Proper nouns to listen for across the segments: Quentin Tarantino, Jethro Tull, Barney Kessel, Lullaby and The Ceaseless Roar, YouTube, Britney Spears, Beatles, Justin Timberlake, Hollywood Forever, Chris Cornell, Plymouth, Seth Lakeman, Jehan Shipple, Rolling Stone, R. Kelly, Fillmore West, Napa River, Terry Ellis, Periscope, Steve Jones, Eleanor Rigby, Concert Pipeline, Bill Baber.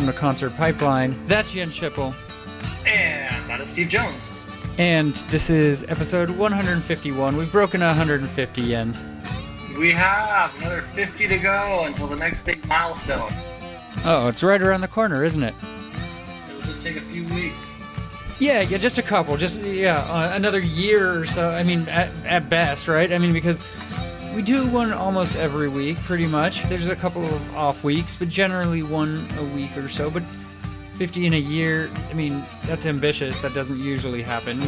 Welcome to Concert Pipeline. That's Jehan Shipple. And that is Steve Jones. And this is episode 151. We've broken 150 yens. We have another 50 to go until the next big milestone. Oh, it's right around the corner, isn't it? It'll just take a few weeks. Yeah, just a couple. Another year or so. I mean, at best, right? I mean, because we do one almost every week, pretty much. There's a couple of off weeks, but generally one a week or so. But 50 in a year, I mean, that's ambitious. That doesn't usually happen.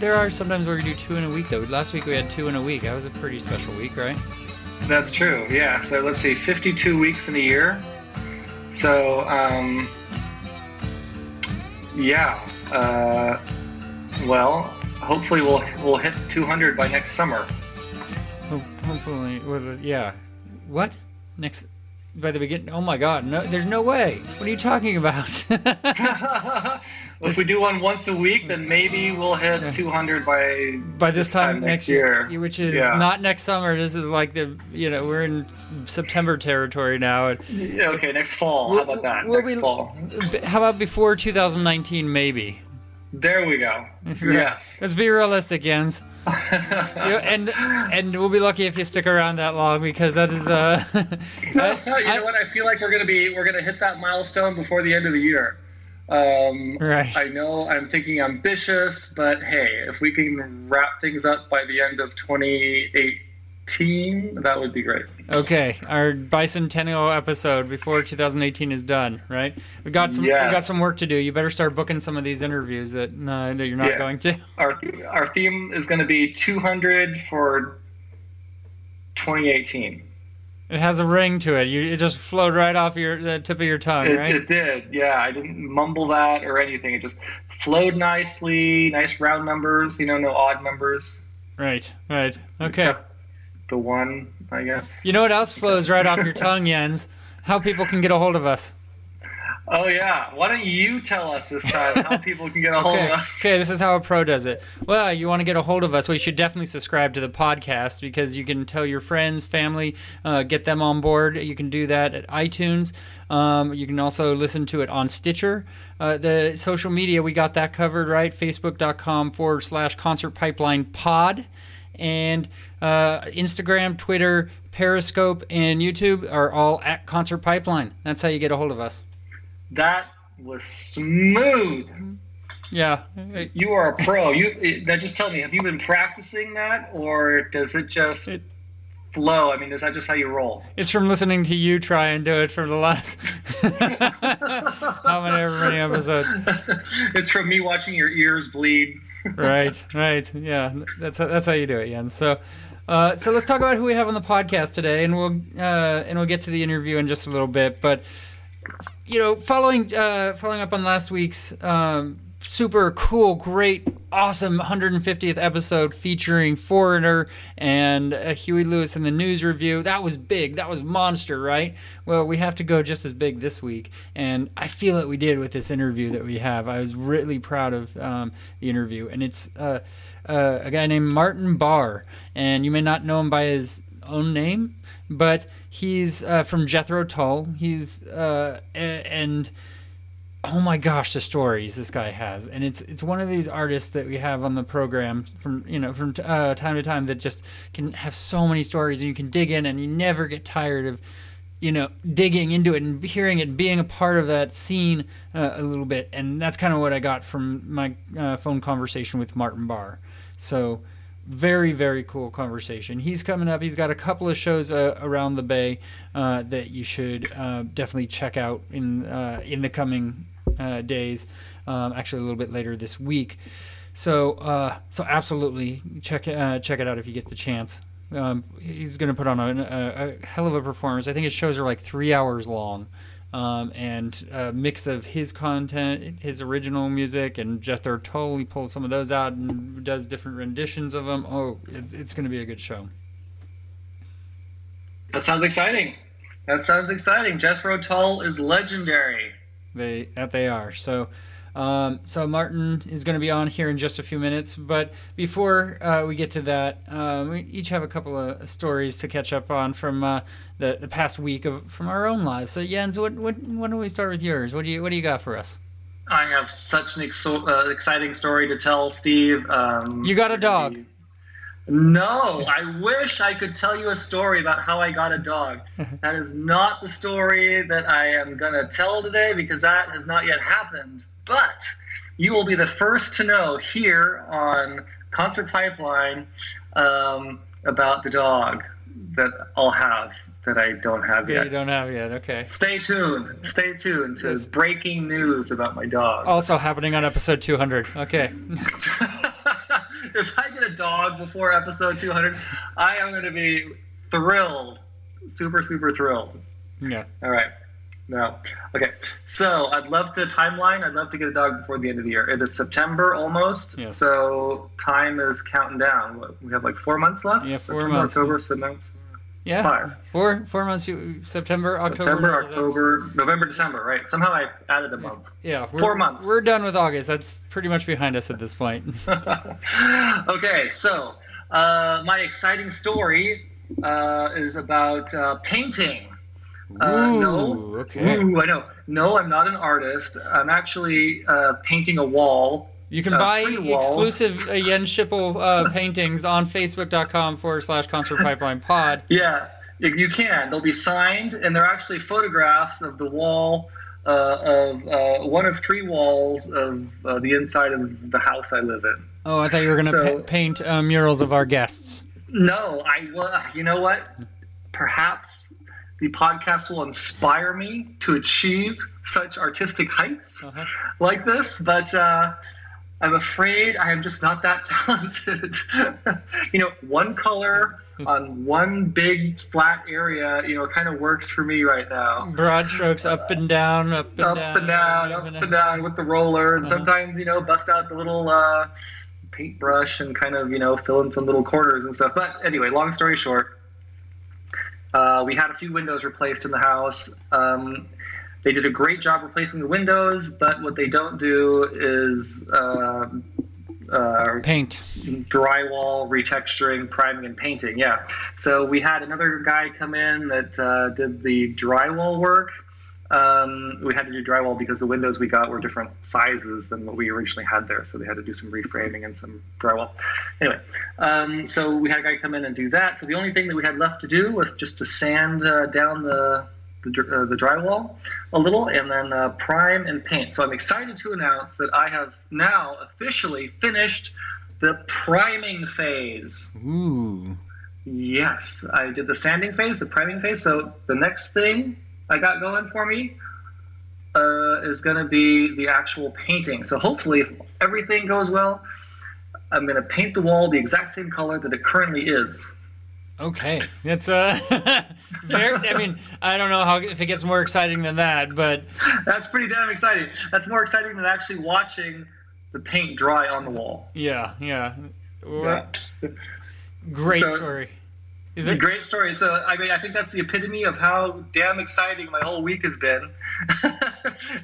There are sometimes where we do two in a week, though. Last week we had two in a week. That was a pretty special week, right? That's true, yeah. So let's see, 52 weeks in a year. So, well, hopefully we'll hit 200 by next summer. Hopefully, yeah. What? Next, by the beginning? Oh my God, no, there's no way. What are you talking about? Well, if we do one once a week, then maybe we'll hit 200 by this time next year. Which is not next summer. This is like we're in September territory now. Okay, next fall. How about that? Next fall. How about before 2019, maybe? There we go. Yes. Let's be realistic, Jens. And we'll be lucky if you stick around that long, because that is you know what? I feel like we're gonna hit that milestone before the end of the year. Right. I know I'm thinking ambitious, but hey, if we can wrap things up by the end of 2018, that would be great. Okay, our bicentennial episode before 2018 is done, right? We got some work to do. You better start booking some of these interviews that you're not going to. Our theme is going to be 200 for 2018. It has a ring to it. It just flowed right off the tip of your tongue, right? It did, yeah. I didn't mumble that or anything. It just flowed nicely, nice round numbers, no odd numbers. Right. Okay. Except the one, I guess. You know what else flows right off your tongue, Jens? How people can get a hold of us. Oh, yeah. Why don't you tell us this time how people can get a hold of us? Okay, this is how a pro does it. Well, you want to get a hold of us. Well, you should definitely subscribe to the podcast, because you can tell your friends, family, get them on board. You can do that at iTunes. You can also listen to it on Stitcher. The social media, we got that covered, right? Facebook.com/Concert Pipeline Pod. And Instagram, Twitter, Periscope, and YouTube are all at Concert Pipeline. That's how you get a hold of us. That was smooth. Yeah. You are a pro. Just tell me, have you been practicing that, or does it just flow? I mean, is that just how you roll? It's from listening to you try and do it for the last how many episodes. It's from me watching your ears bleed. Right. Yeah, that's how you do it, Jens. So let's talk about who we have on the podcast today, and we'll get to the interview in just a little bit. But following up on last week's super cool, great, awesome 150th episode featuring Foreigner and Huey Lewis and the News review. That was big. That was monster, right? Well, we have to go just as big this week, and I feel that we did with this interview that we have. I was really proud of the interview, and it's a guy named Martin Barre, and you may not know him by his own name, but he's from Jethro Tull. He's and oh my gosh, the stories this guy has, and it's one of these artists that we have on the program from time to time that just can have so many stories, and you can dig in, and you never get tired of digging into it and hearing it, being a part of that scene a little bit, and that's kind of what I got from my phone conversation with Martin Barre. So very, very cool conversation. He's coming up. He's got a couple of shows around the Bay that you should definitely check out in the coming days. Actually, a little bit later this week. So absolutely check it out if you get the chance. He's going to put on a hell of a performance. I think his shows are like 3 hours long, and a mix of his content, his original music, and Jethro Tull. He pulls some of those out and does different renditions of them. Oh, it's going to be a good show. That sounds exciting. Jethro Tull is legendary. They are. So So Martin is going to be on here in just a few minutes. But before we get to that, we each have a couple of stories to catch up on from the past week from our own lives. So Jens, why don't we start with yours? What do you got for us? I have such an exciting story to tell, Steve. You got a dog. No, I wish I could tell you a story about how I got a dog. That is not the story that I am going to tell today because that has not yet happened. But you will be the first to know here on Concert Pipeline about the dog that I'll have that I don't have yet. Yeah, you don't have yet, okay. Stay tuned. Stay tuned to breaking news about my dog. Also happening on episode 200. Okay. If I get a dog before episode 200, I am going to be thrilled. Super, super thrilled. Yeah. All right. No. Okay. So I'd love to timeline. I'd love to get a dog before the end of the year. It is September almost. Yeah. So time is counting down. What, we have like 4 months left? Yeah, 4 months. September, October, November. Yeah. Five. Four months. September, October. September, October, November, December, right? Somehow I added a month. Yeah. 4 months. We're done with August. That's pretty much behind us at this point. Okay. So my exciting story is about painting. No. Okay. Ooh, I know. No, I'm not an artist. I'm actually painting a wall. You can buy exclusive Jens Shipple paintings on Facebook.com/Concert Pipeline Pod. Yeah, you can. They'll be signed, and they're actually photographs of the wall of one of three walls of the inside of the house I live in. Oh, I thought you were going to paint murals of our guests. No, you know what? Perhaps the podcast will inspire me to achieve such artistic heights like this, but I'm afraid I am just not that talented. You know, one color on one big flat area, you know, kind of works for me right now. Broad strokes up and down, up and down with the roller. And sometimes, you know, bust out the little paintbrush and kind of, you know, fill in some little corners and stuff. But anyway, long story short, we had a few windows replaced in the house. They did a great job replacing the windows, but what they don't do is paint, drywall, retexturing, priming, and painting. Yeah. So we had another guy come in that did the drywall work. We had to do drywall because the windows we got were different sizes than what we originally had there, so they had to do some reframing and some drywall. Anyway, so we had a guy come in and do that. So the only thing that we had left to do was just to sand down the drywall a little and then prime and paint. So I'm excited to announce that I have now officially finished the priming phase. Ooh. Yes, I did the sanding phase, the priming phase. So the next thing I got going for me is going to be the actual painting. So hopefully, if everything goes well, I'm going to paint the wall the exact same color that it currently is. Okay, that's I mean, I don't know if it gets more exciting than that, but that's pretty damn exciting. That's more exciting than actually watching the paint dry on the wall. Yeah. Great story. Is it a great story? So I mean, I think that's the epitome of how damn exciting my whole week has been.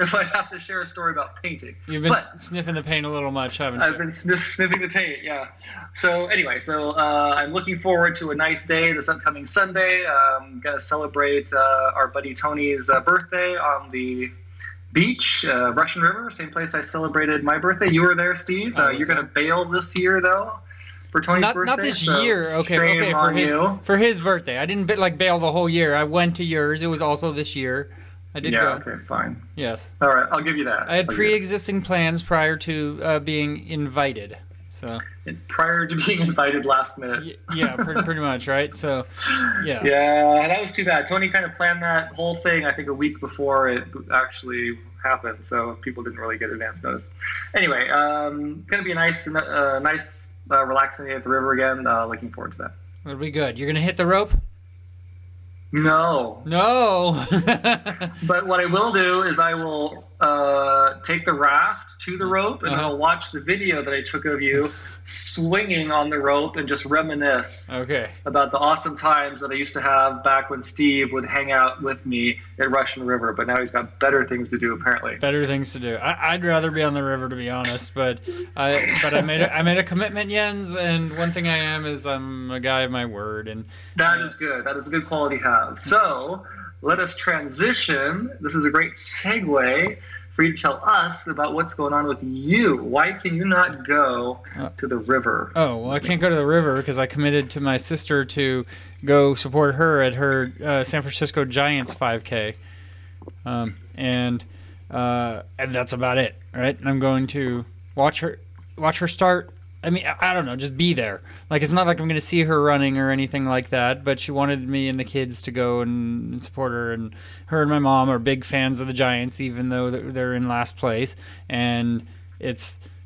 If I have to share a story about painting, you've been sniffing the paint a little much, haven't you? I've been sniffing the paint, yeah. So anyway, I'm looking forward to a nice day this upcoming Sunday. I'm gonna celebrate our buddy Tony's birthday on the beach, Russian River, same place I celebrated my birthday. You were there, Steve. You're gonna bail this year though. For Tony's birthday? Not this year. Okay. For his birthday. I didn't bail the whole year. I went to yours. It was also this year. I did go. Yeah, okay, fine. Yes. All right, I'll give you that. I had pre-existing plans prior to being invited. So. Prior to being invited last minute. Yeah, pretty much, right? So, yeah. Yeah, that was too bad. Tony kind of planned that whole thing, I think, a week before it actually happened. So people didn't really get advance notice. Anyway, it's going to be a nice relaxing at the river again. Looking forward to that. That'll be good. You're gonna hit the rope? No. But what I will do is I will take the raft to the rope, and I'll watch the video that I took of you swinging on the rope and just reminisce about the awesome times that I used to have back when Steve would hang out with me at Russian River. But now he's got better things to do, apparently. Better things to do. I'd rather be on the river, to be honest. But I made a commitment, Jens, and one thing I am is I'm a guy of my word. And that is good. That is a good quality to have. So let us transition. This is a great segue for you to tell us about what's going on with you. Why can you not go to the river? Oh, well, I can't go to the river because I committed to my sister to go support her at her San Francisco Giants 5K. And that's about it, right? And I'm going to watch her start. I mean, I don't know, just be there. Like, it's not like I'm going to see her running or anything like that, but she wanted me and the kids to go and support her, and her and my mom are big fans of the Giants, even though they're in last place, and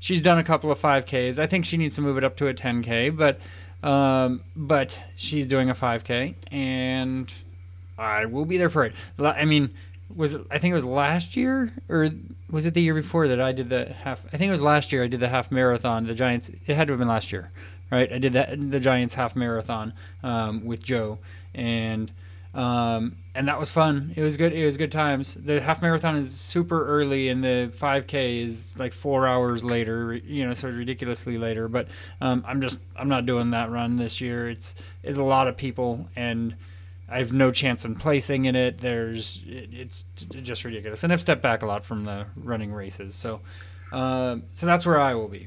she's done a couple of 5Ks. I think she needs to move it up to a 10K, but she's doing a 5K, and I will be there for it. I mean, I think it was last year, or was it the year before that I did the half? I think it was last year I did the half marathon. The Giants. It had to have been last year, right? I did the Giants half marathon with Joe, and that was fun. It was good. It was good times. The half marathon is super early, and the 5K is like 4 hours later. You know, sort of ridiculously later. But I'm not doing that run this year. It's a lot of people, and I have no chance in placing in it. It's just ridiculous, and I've stepped back a lot from the running races. So that's where I will be.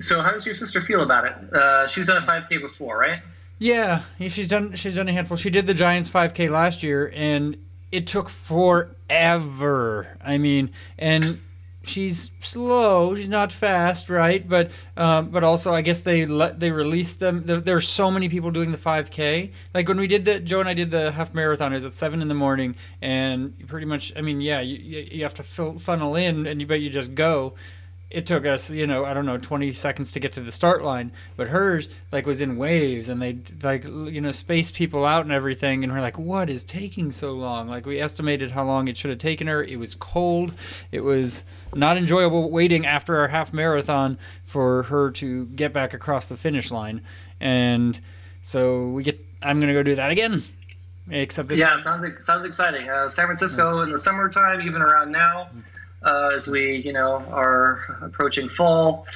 So how does your sister feel about it? She's done a 5K before, right? Yeah, she's done a handful. She did the Giants 5K last year, and it took forever. I mean, and she's slow. She's not fast, right? But also, I guess they released them. There are so many people doing the 5K. Like when we did Joe and I did the half marathon. It was at 7 a.m, and pretty much. I mean, yeah, you have to funnel in, but you just go. It took us, 20 seconds to get to the start line. But hers, was in waves, and they, spaced people out and everything. And we're like, what is taking so long? Like, we estimated how long it should have taken her. It was cold. It was not enjoyable waiting after our half marathon for her to get back across the finish line. And so I'm going to go do that again. Except this time. Sounds exciting. San Francisco in the summertime, even around now. As we, are approaching fall,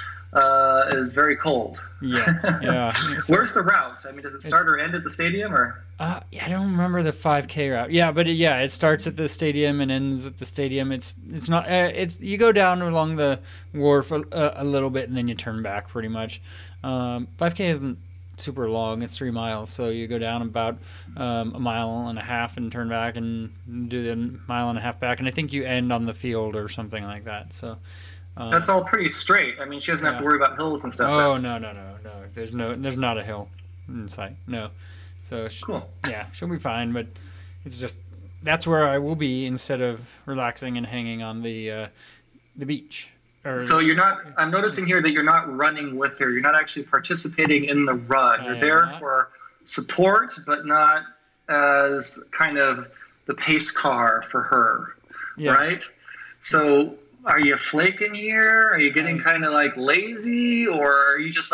is very cold. Yeah. So, where's the route? I mean, does it start or end at the stadium, or? I don't remember the 5K route. Yeah, but it starts at the stadium and ends at the stadium. It's not. It's you go down along the wharf a little bit, and then you turn back pretty much. 5K isn't super long. It's 3 miles, so you go down about a mile and a half and turn back and do the mile and a half back, and I think you end on the field or something like that. So that's all pretty straight. I mean, she doesn't have to worry about hills and stuff. No, there's not a hill in sight. No, so cool. Yeah, she'll be fine, but it's just that's where I will be instead of relaxing and hanging on the beach. So I'm noticing here that you're not running with her. You're not actually participating in the run. You're there for support, but not as kind of the pace car for her, right? So are you flaking here? Are you getting kind of lazy, or are you just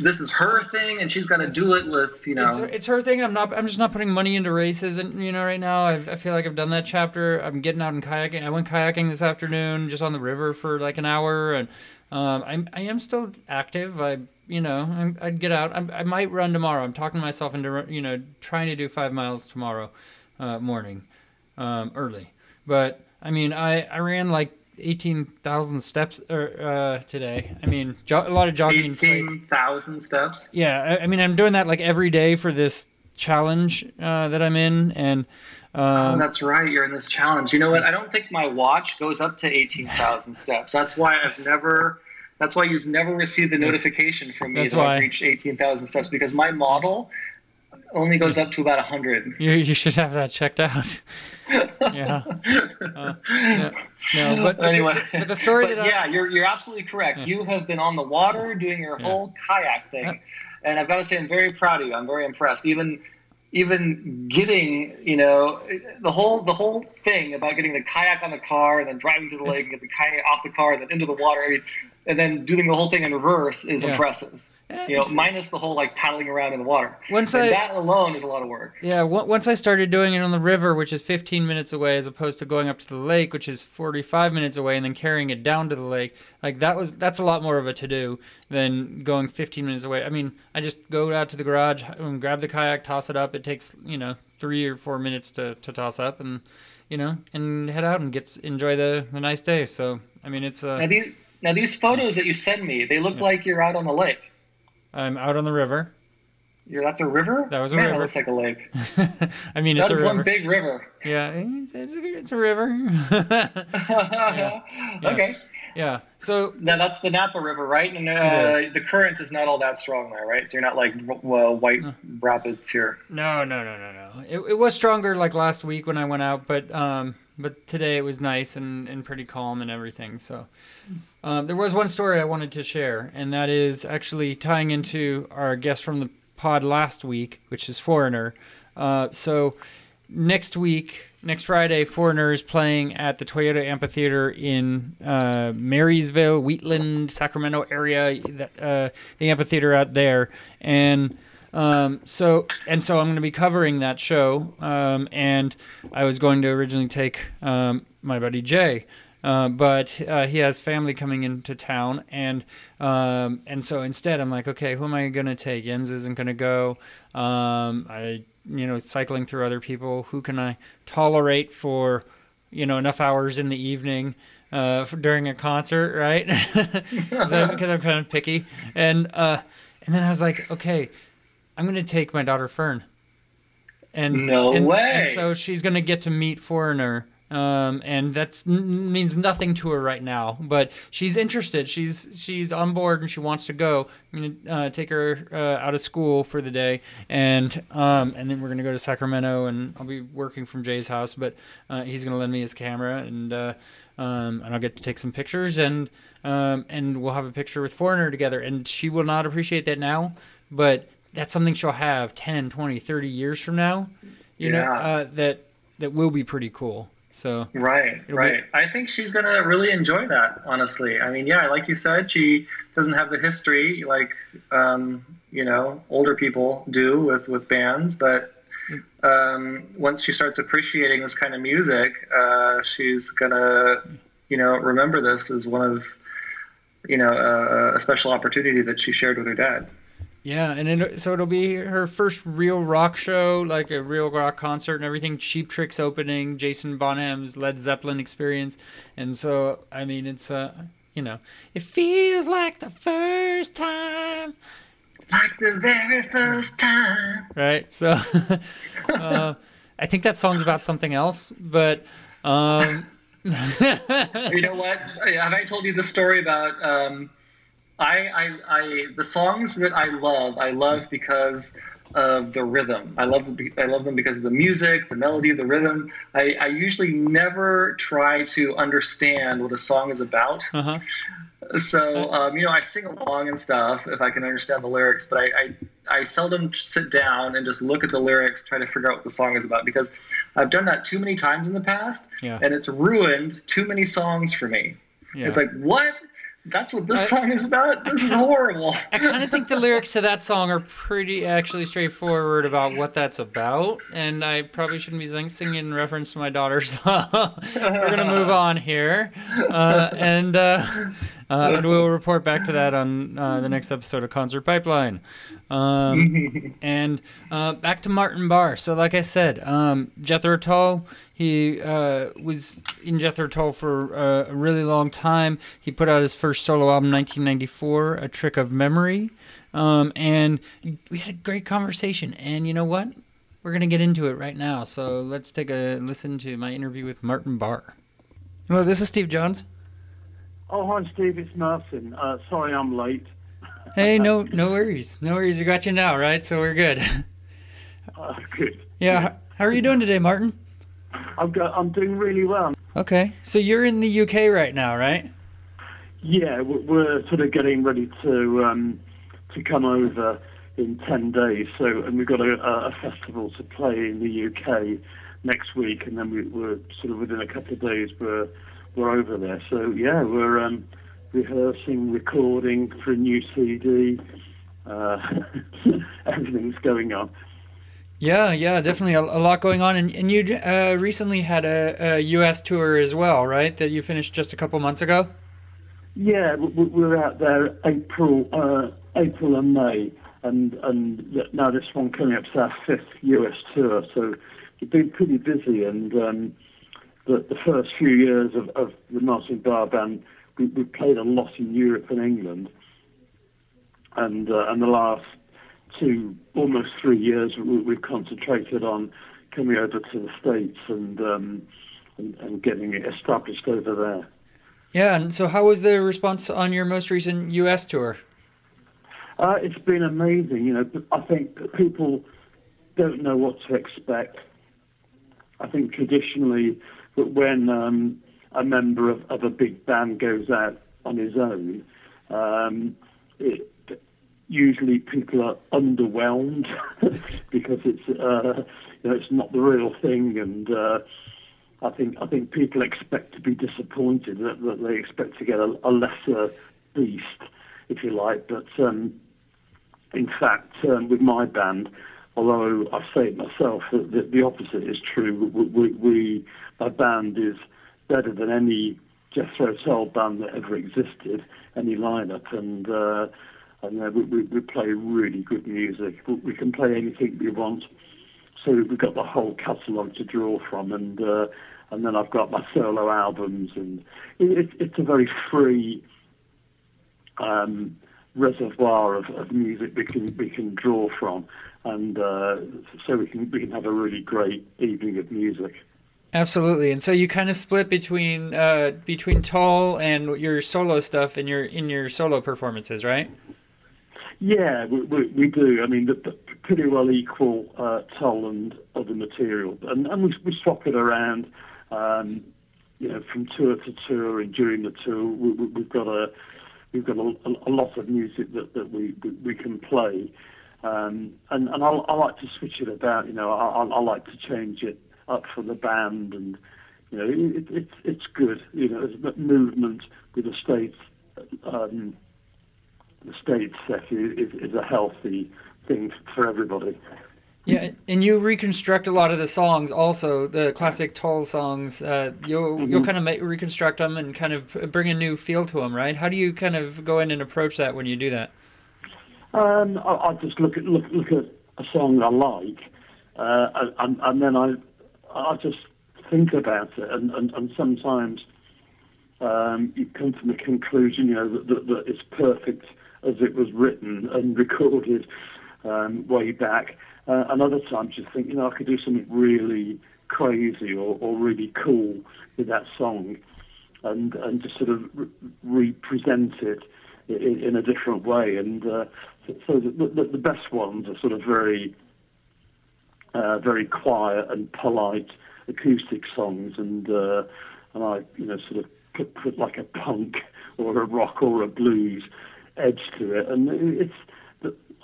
this is her thing, and she's got to do it with, It's her thing. I'm just not putting money into races, and right now I feel like I've done that chapter. I'm getting out and kayaking. I went kayaking this afternoon, just on the river for an hour, and I am still active. I'd get out. I might run tomorrow. I'm talking myself into trying to do 5 miles tomorrow morning, early. But I mean, I ran 18,000 steps today. I mean, a lot of jogging. 18,000 steps? Yeah. I mean, I'm doing that every day for this challenge that I'm in. And that's right. You're in this challenge. You know what? I don't think my watch goes up to 18,000 steps. That's why you've never received the notification from me that I've reached 18,000 steps, because my model only goes up to about 100. You should have that checked out. Yeah. No, but anyway. But the story you're absolutely correct. Yeah. You have been on the water doing your whole kayak thing, and I've got to say I'm very proud of you. I'm very impressed. Even even getting, you know, the whole thing about getting the kayak on the car and then driving to the lake and get the kayak off the car and then into the water, I mean, and then doing the whole thing in reverse is impressive. You know, minus the whole like paddling around in the water. That alone is a lot of work. Yeah, once I started doing it on the river, which is 15 minutes away, as opposed to going up to the lake, which is 45 minutes away, and then carrying it down to the lake. Like that's a lot more of a to-do than going 15 minutes away. I mean, I just go out to the garage, grab the kayak, toss it up. It takes 3 or 4 minutes to toss up, and and head out and enjoy the nice day. So I mean, it's now these photos that you send me, they look like you're out on the lake. I'm out on the river. That's a river? That was a river. That looks like a lake. I mean, it's a river. That's one big river. Yeah, it's a river. Okay. Yeah. So now that's the Napa River, right? And the current is not all that strong there, right? So you're not like white rapids here. No. It was stronger like last week when I went out, but today it was nice and pretty calm and everything. So there was one story I wanted to share, and that is actually tying into our guest from the pod last week, which is Foreigner. So next Friday, Foreigner is playing at the Toyota Amphitheater in Marysville, Wheatland, Sacramento area, the amphitheater out there. And so I'm going to be covering that show. And I was going to originally take my buddy Jay, but he has family coming into town, and so instead I'm like, okay, who am I going to take? Jens isn't going to go. Cycling through other people, who can I tolerate for enough hours in the evening during a concert, right? Because I'm kind of picky, and then I was like, okay, I'm going to take my daughter Fern. No way. And so she's going to get to meet Foreigner. And that means nothing to her right now, but she's interested. She's on board and she wants to go. I'm going to take her out of school for the day. And then we're going to go to Sacramento, and I'll be working from Jay's house, but he's going to lend me his camera, and I'll get to take some pictures, and we'll have a picture with Foreigner together. And she will not appreciate that now, but that's something she'll have 10, 20, 30 years from now, that will be pretty cool. So Right. I think she's going to really enjoy that, honestly. I mean, yeah, like you said, she doesn't have the history like, older people do with bands. But once she starts appreciating this kind of music, she's going to, remember this as one of, a special opportunity that she shared with her dad. Yeah, and so it'll be her first real rock show, like a real rock concert and everything. Cheap Trick's opening, Jason Bonham's Led Zeppelin Experience. And so, I mean, it's, it feels like the first time. Like the very first time. Right, so I think that song's about something else, but... You know what? Have I told you the story about... I the songs that I love because of the rhythm. I love them because of the music, the melody, the rhythm. I usually never try to understand what a song is about. Uh-huh. So, I sing along and stuff if I can understand the lyrics, but I seldom sit down and just look at the lyrics, try to figure out what the song is about, because I've done that too many times in the past, and it's ruined too many songs for me. Yeah. It's like, what? That's what this song is about? This is horrible. I kind of think the lyrics to that song are pretty actually straightforward about what that's about, and I probably shouldn't be singing in reference to my daughter, so we're going to move on here. And we'll report back to that on the next episode of Concert Pipeline. And back to Martin Barre. So like I said, Jethro Tull, he was in Jethro Tull for a really long time. He put out his first solo album in 1994, A Trick of Memory. And we had a great conversation. And you know what? We're going to get into it right now. So let's take a listen to my interview with Martin Barre. Hello, this is Steve Jones. Oh, hi, Steve. It's Martin. Sorry I'm late. Hey, no worries. No worries. We got you now, right? So we're good. Good. Yeah. How are you doing today, Martin? I'm doing really well. Okay. So you're in the UK right now, right? Yeah, we're sort of getting ready to come over. in 10 days. So, and we've got a festival to play in the UK next week, and then we're sort of within a couple of days we're over there. So yeah, we're rehearsing, recording for a new CD. Everything's going on. Yeah, definitely a lot going on. And you recently had a U.S. tour as well, right? That you finished just a couple months ago. Yeah, we're out there April and May, and now this one coming up is our fifth U.S. tour. So we've been pretty busy, and the first few years of the Martin Barre band, we played a lot in Europe and England, and the last 2, almost 3 years we've concentrated on coming over to the States and getting it established over there. Yeah, and so how was the response on your most recent U.S. tour? It's been amazing. You know, I think people don't know what to expect. I think traditionally, when a member of a big band goes out on his own, usually people are underwhelmed because it's you know, it's not the real thing, and I think people expect to be disappointed, that they expect to get a lesser beast, if you like. But in fact, with my band, although I say it myself, the opposite is true. My band is better than any Jethro Tull band that ever existed, any lineup, and we play really good music. We can play anything we want, so we've got the whole catalogue to draw from, and then I've got my solo albums, and it's a very free reservoir of music we can draw from, and so we can have a really great evening of music. Absolutely, and so you kind of split between Tull and your solo stuff in your solo performances, right? Yeah, we do. I mean, the pretty well equal Tull and other material, and we swap it around, you know, from tour to tour, and during the tour we've got a lot of music that we can play, and I like to switch it about. You know, I like to change it up for the band, and you know, it's good. You know, there's movement with the States. The stage set is a healthy thing for everybody. Yeah, and you reconstruct a lot of the songs also, the classic Tull songs. You'll kind of reconstruct them and kind of bring a new feel to them, right? How do you kind of go in and approach that when you do that? I just look at a song I like, and then I just think about it, and sometimes you come to the conclusion, you know, that it's perfect as it was written and recorded way back, and other times you think, you know, I could do something really crazy or really cool with that song, and just sort of represent it in a different way, and so the best ones are sort of very very quiet and polite acoustic songs, and I, you know, sort of put like a punk or a rock or a blues edge to it, and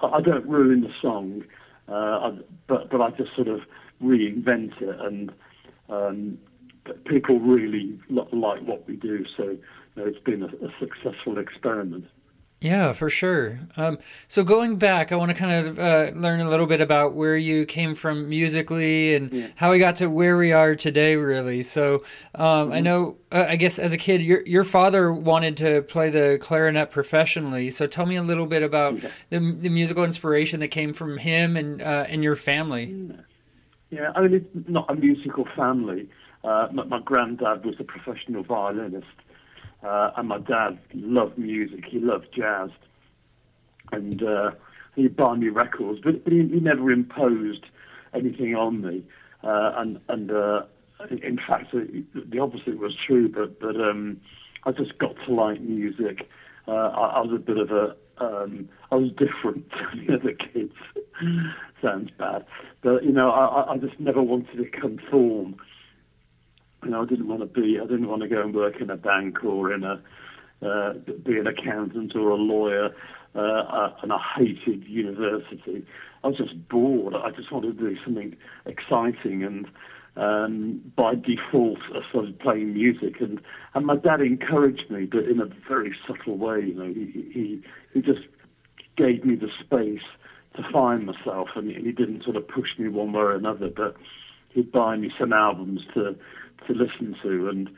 I don't ruin the song, but I just sort of reinvent it, and people really like what we do, so you know, it's been a successful experiment. Yeah, for sure. So going back, I want to kind of learn a little bit about where you came from musically and how we got to where we are today, really. So I know, I guess as a kid, your father wanted to play the clarinet professionally. So tell me a little bit about the musical inspiration that came from him and your family. Yeah, I mean, it's not a musical family. My granddad was a professional violinist. And my dad loved music. He loved jazz, and he'd buy me records, but he never imposed anything on me. And in fact, the opposite was true. But I just got to like music. I was a bit of I was different to the other kids. Sounds bad, but you know, I just never wanted to conform. You know, I didn't want to go and work in a bank or be an accountant or a lawyer. and I hated university. I was just bored. I just wanted to do something exciting, and by default, I started playing music. And my dad encouraged me, but in a very subtle way. You know, he just gave me the space to find myself, and he didn't sort of push me one way or another. But he'd buy me some albums to listen to, and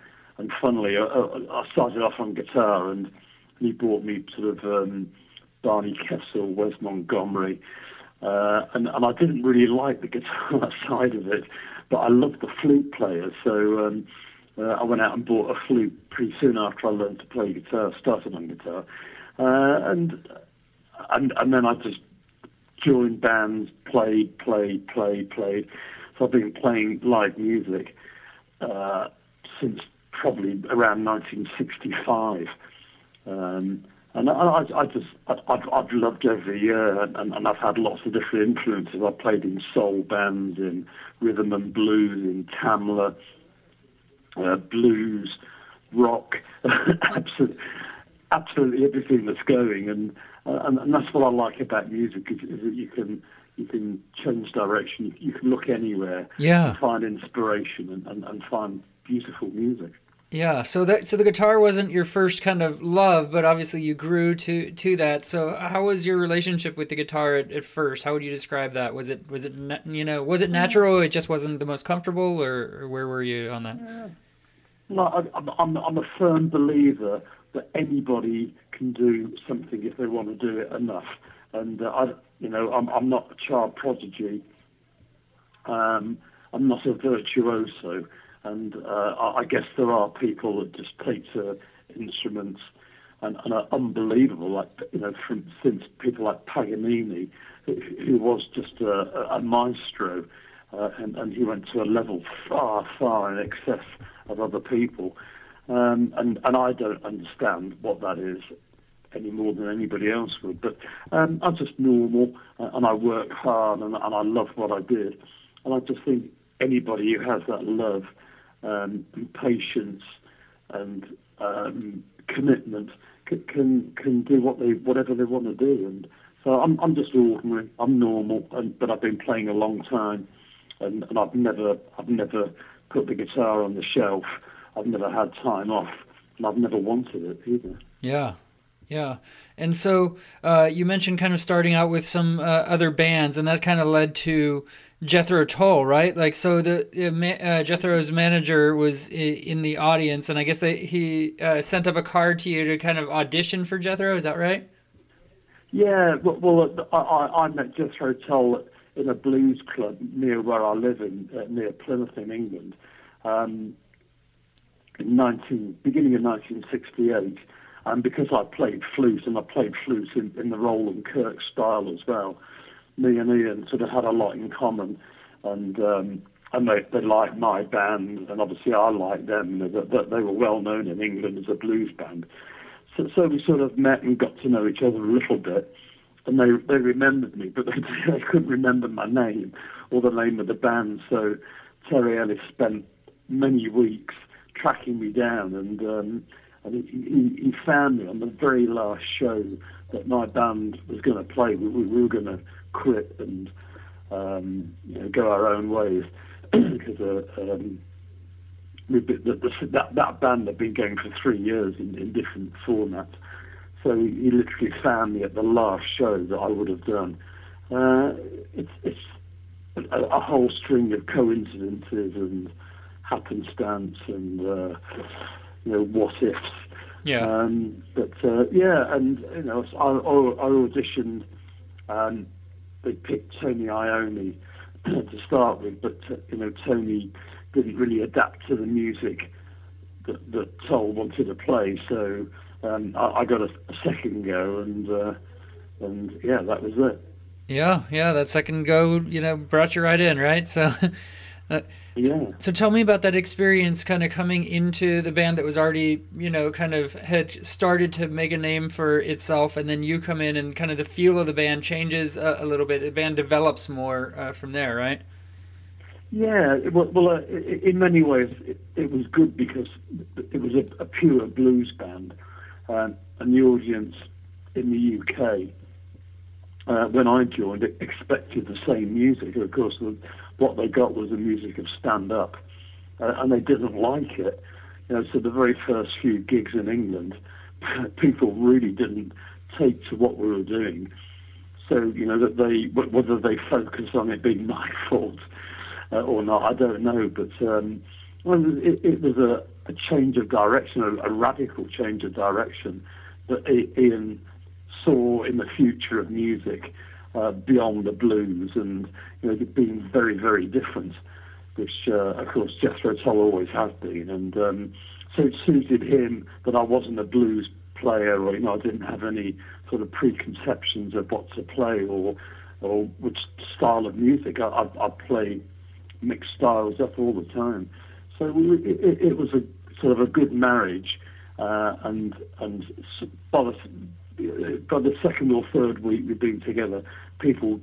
funnily, I started off on guitar, and he bought me sort of Barney Kessel, Wes Montgomery, and I didn't really like the guitar side of it, but I loved the flute player, so I went out and bought a flute pretty soon after I learned to play guitar, started on guitar, and then I just joined bands, played. So I've been playing live music since probably around 1965. And I've loved every year, and I've had lots of different influences. I've played in soul bands, in rhythm and blues, in Tamla, blues, rock, absolutely everything that's going. And that's what I like about music, is that you can change direction. You can look anywhere, yeah, and find inspiration and find beautiful music. Yeah, so the guitar wasn't your first kind of love, but obviously you grew to that. So how was your relationship with the guitar at first? How would you describe that? Was it was it natural? It just wasn't the most comfortable, or where were you on that? Yeah. No, I'm a firm believer that anybody can do something if they want to do it enough. And I'm not a child prodigy. I'm not a virtuoso. And I guess there are people that just take to instruments and are unbelievable, since people like Paganini, who was just a maestro, and he went to a level far, far in excess of other people. And I don't understand what that is any more than anybody else would. But I'm just normal, and I work hard, and I love what I did. And I just think anybody who has that love and patience and commitment can do whatever they want to do. And so I'm just ordinary, I'm normal, but I've been playing a long time, and I've never put the guitar on the shelf. I've never had time off, and I've never wanted it either. Yeah. And so you mentioned kind of starting out with some other bands, and that kind of led to Jethro Tull, right? Like, so Jethro's manager was in the audience, and I guess he sent up a card to you to kind of audition for Jethro. Is that right? Yeah. Well, I met Jethro Tull in a blues club near where I live, near Plymouth in England, beginning of 1968. And because I played flute, and I played flute in the Roland Kirk style as well, me and Ian sort of had a lot in common, and they liked my band, and obviously I liked them. They were well known in England as a blues band, so we sort of met and got to know each other a little bit, and they remembered me, but they couldn't remember my name or the name of the band. So Terry Ellis spent many weeks tracking me down, and he found me on the very last show that my band was going to play. We were going to quit and go our own ways, because that band had been going for 3 years in different formats. So he literally found me at the last show that I would have done. It's a whole string of coincidences and happenstance and what ifs. Yeah. I auditioned. They picked Tony Iommi to start with, but Tony didn't really adapt to the music that Tull wanted to play. So I got a second go, and that was it. Yeah, that second go, brought you right in, right? So. So tell me about that experience, kind of coming into the band that was already, kind of had started to make a name for itself, and then you come in and kind of the feel of the band changes a little bit. The band develops more from there, right? Yeah. Well, in many ways, it was good because it was a pure blues band, and the audience in the UK, when I joined, it expected the same music. Of course, what they got was the music of stand-up, and they didn't like it. You know, so the very first few gigs in England, people really didn't take to what we were doing. So, you know, that they whether they focused on it being my fault or not, I don't know. But it was a change of direction, a radical change of direction that Ian saw in the future of music beyond the blues and, you know, being very, very different, which, of course, Jethro Tull always has been. And so it suited him that I wasn't a blues player, or, you know, I didn't have any sort of preconceptions of what to play or which style of music. I play mixed styles up all the time. So it was a sort of a good marriage, and by the second or third week we'd been together, people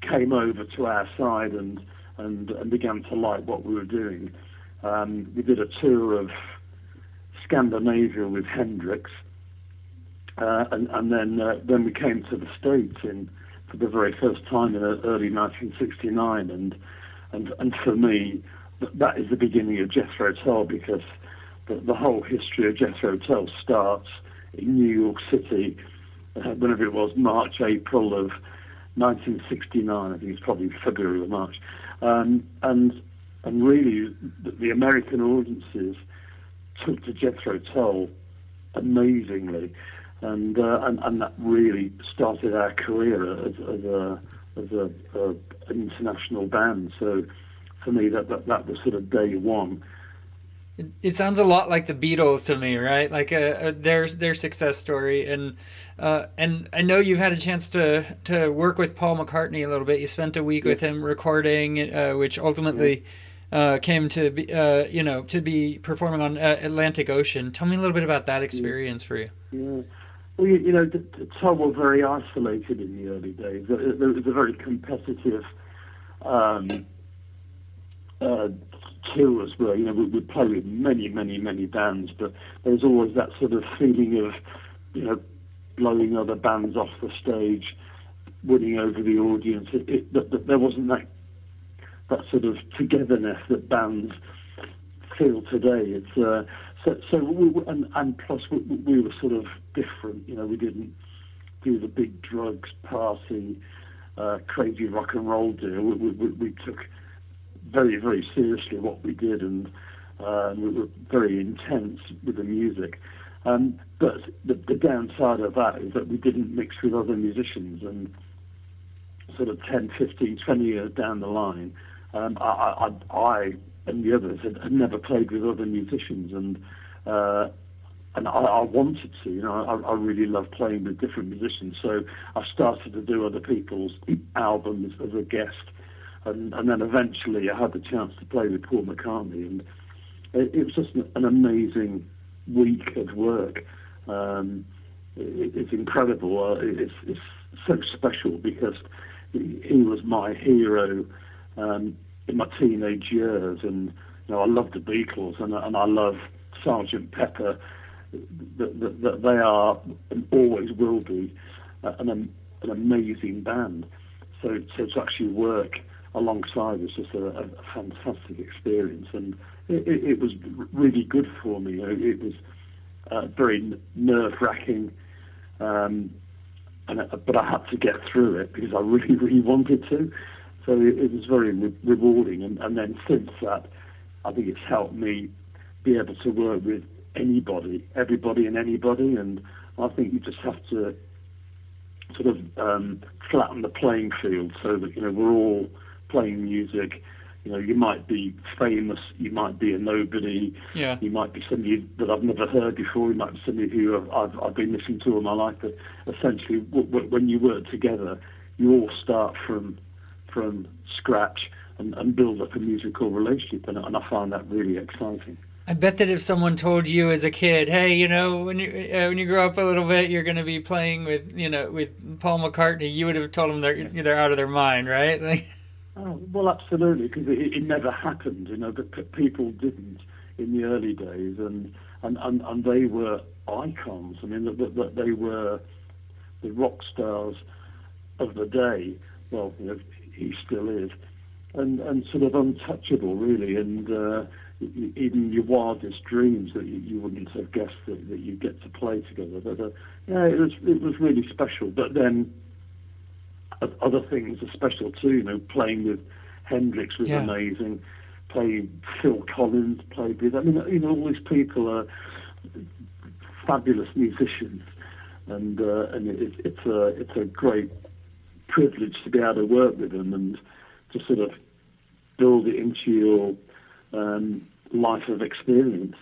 came over to our side and began to like what we were doing. We did a tour of Scandinavia with Hendrix, and then we came to the States for the very first time in early 1969, and for me, that is the beginning of Jethro Tull, because the whole history of Jethro Tull starts in New York City, whenever it was, March, April of 1969, I think it's probably February or March, and really the American audiences took to Jethro Tull amazingly, and that really started our career as an international band. So for me, that was sort of day one. It sounds a lot like the Beatles to me, right? Like their success story, and I know you've had a chance to work with Paul McCartney a little bit. You spent a week with him recording, which ultimately came to be, to be performing on Atlantic Ocean. Tell me a little bit about that experience for you. Yeah, well, you know, Tull were very isolated in the early days. There was a very competitive. Tours where, you know, we'd play with many, many, many bands, but there was always that sort of feeling of, you know, blowing other bands off the stage, winning over the audience. There wasn't that sort of togetherness that bands feel today. It's plus we were sort of different. You know, we didn't do the big drugs party, crazy rock and roll deal. We took very, very seriously what we did, and we were very intense with the music. But the downside of that is that we didn't mix with other musicians, and sort of 10, 15, 20 years down the line, I and the others had never played with other musicians, and I wanted to. You know, I really love playing with different musicians, so I started to do other people's albums as a guest. And then eventually I had the chance to play with Paul McCartney, and it was just an amazing week of work. It's incredible. It's so special because he was my hero in my teenage years, and, you know, I love the Beatles and I love Sgt. Pepper. That they are and always will be an amazing band. So to actually work alongside was just a fantastic experience, and it was really good for me. It was very nerve-wracking, but I had to get through it because I really, really wanted to. So it was very rewarding, and then since that, I think it's helped me be able to work with anybody, everybody and anybody, and I think you just have to sort of flatten the playing field so that, you know, we're all playing music. You know, you might be famous, you might be a nobody, you might be somebody that I've never heard before, you might be somebody who I've been listening to all my life, but essentially when you work together, you all start from scratch and build up a musical relationship, and I find that really exciting. I bet that if someone told you as a kid, hey, you know, when you grow up a little bit, you're going to be playing with Paul McCartney, you would have told them they're out of their mind, right? Like... Oh, well, absolutely, because it never happened, you know, but people didn't in the early days, and they were icons. I mean, they were the rock stars of the day. Well, you know, he still is, and sort of untouchable, really. And even your wildest dreams that you wouldn't have guessed that you'd get to play together. But yeah, it was really special. But then other things are special too. You know, playing with Hendrix was amazing. Played Phil Collins, played with, I mean, you know, all these people are fabulous musicians, and it's a great privilege to be able to work with them and to sort of build it into your life of experience.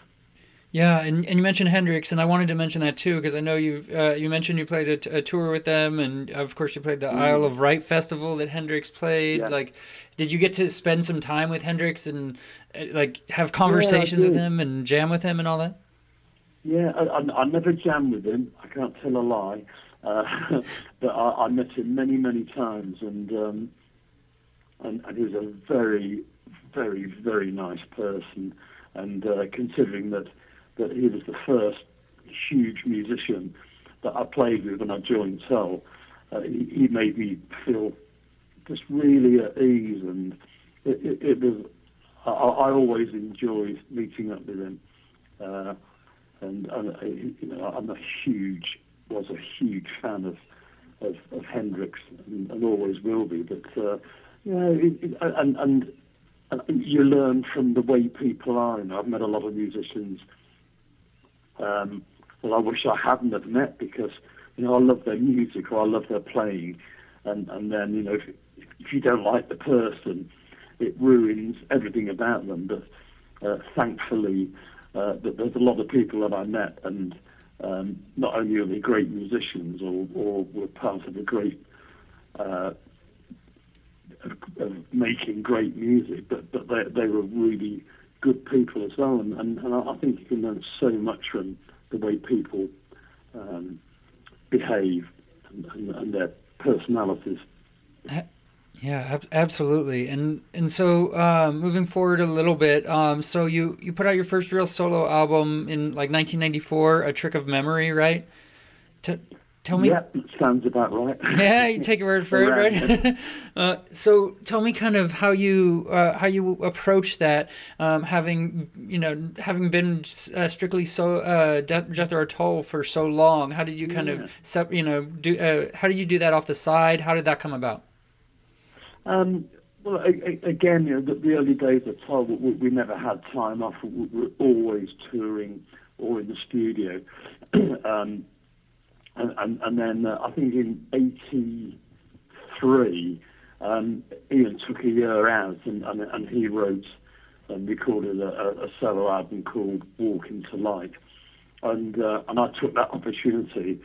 Yeah, and you mentioned Hendrix, and I wanted to mention that too, because I know you mentioned you played a tour with them, and of course you played the Isle of Wight festival that Hendrix played. Yeah. Like, did you get to spend some time with Hendrix and like have conversations with him and jam with him and all that? Yeah, I never jammed with him. I can't tell a lie, but I met him many, many times, and he was a very, very, very nice person, and considering that he was the first huge musician that I played with when I joined Tull. He made me feel just really at ease, and it was. I always enjoyed meeting up with him, and you know, was a huge fan of Hendrix, and always will be. But you know, and you learn from the way people are. You know, I've met a lot of musicians. Well, I wish I hadn't have met, because, you know, I love their music or I love their playing, and then, you know, if you don't like the person, it ruins everything about them. But thankfully, there's a lot of people that I met, and not only are they great musicians or were part of a great of making great music, but they were really good people as well, and I think you can learn so much from the way people behave and their personalities. Yeah, absolutely. And so moving forward a little bit, so you put out your first real solo album in like 1994, A Trick of Memory, right? Tell me. Yeah, sounds about right. Yeah, you take a word for it, right? So tell me kind of how you approach that, having been strictly Jethro Tull for so long. How did you kind of how did you do that off the side? How did that come about? Well, again, you know, the early days of Tull, we never had time off. We were always touring or in the studio. And then I think in 1983, Ian took a year out, and he wrote and recorded a solo album called Walk Into Light, and I took that opportunity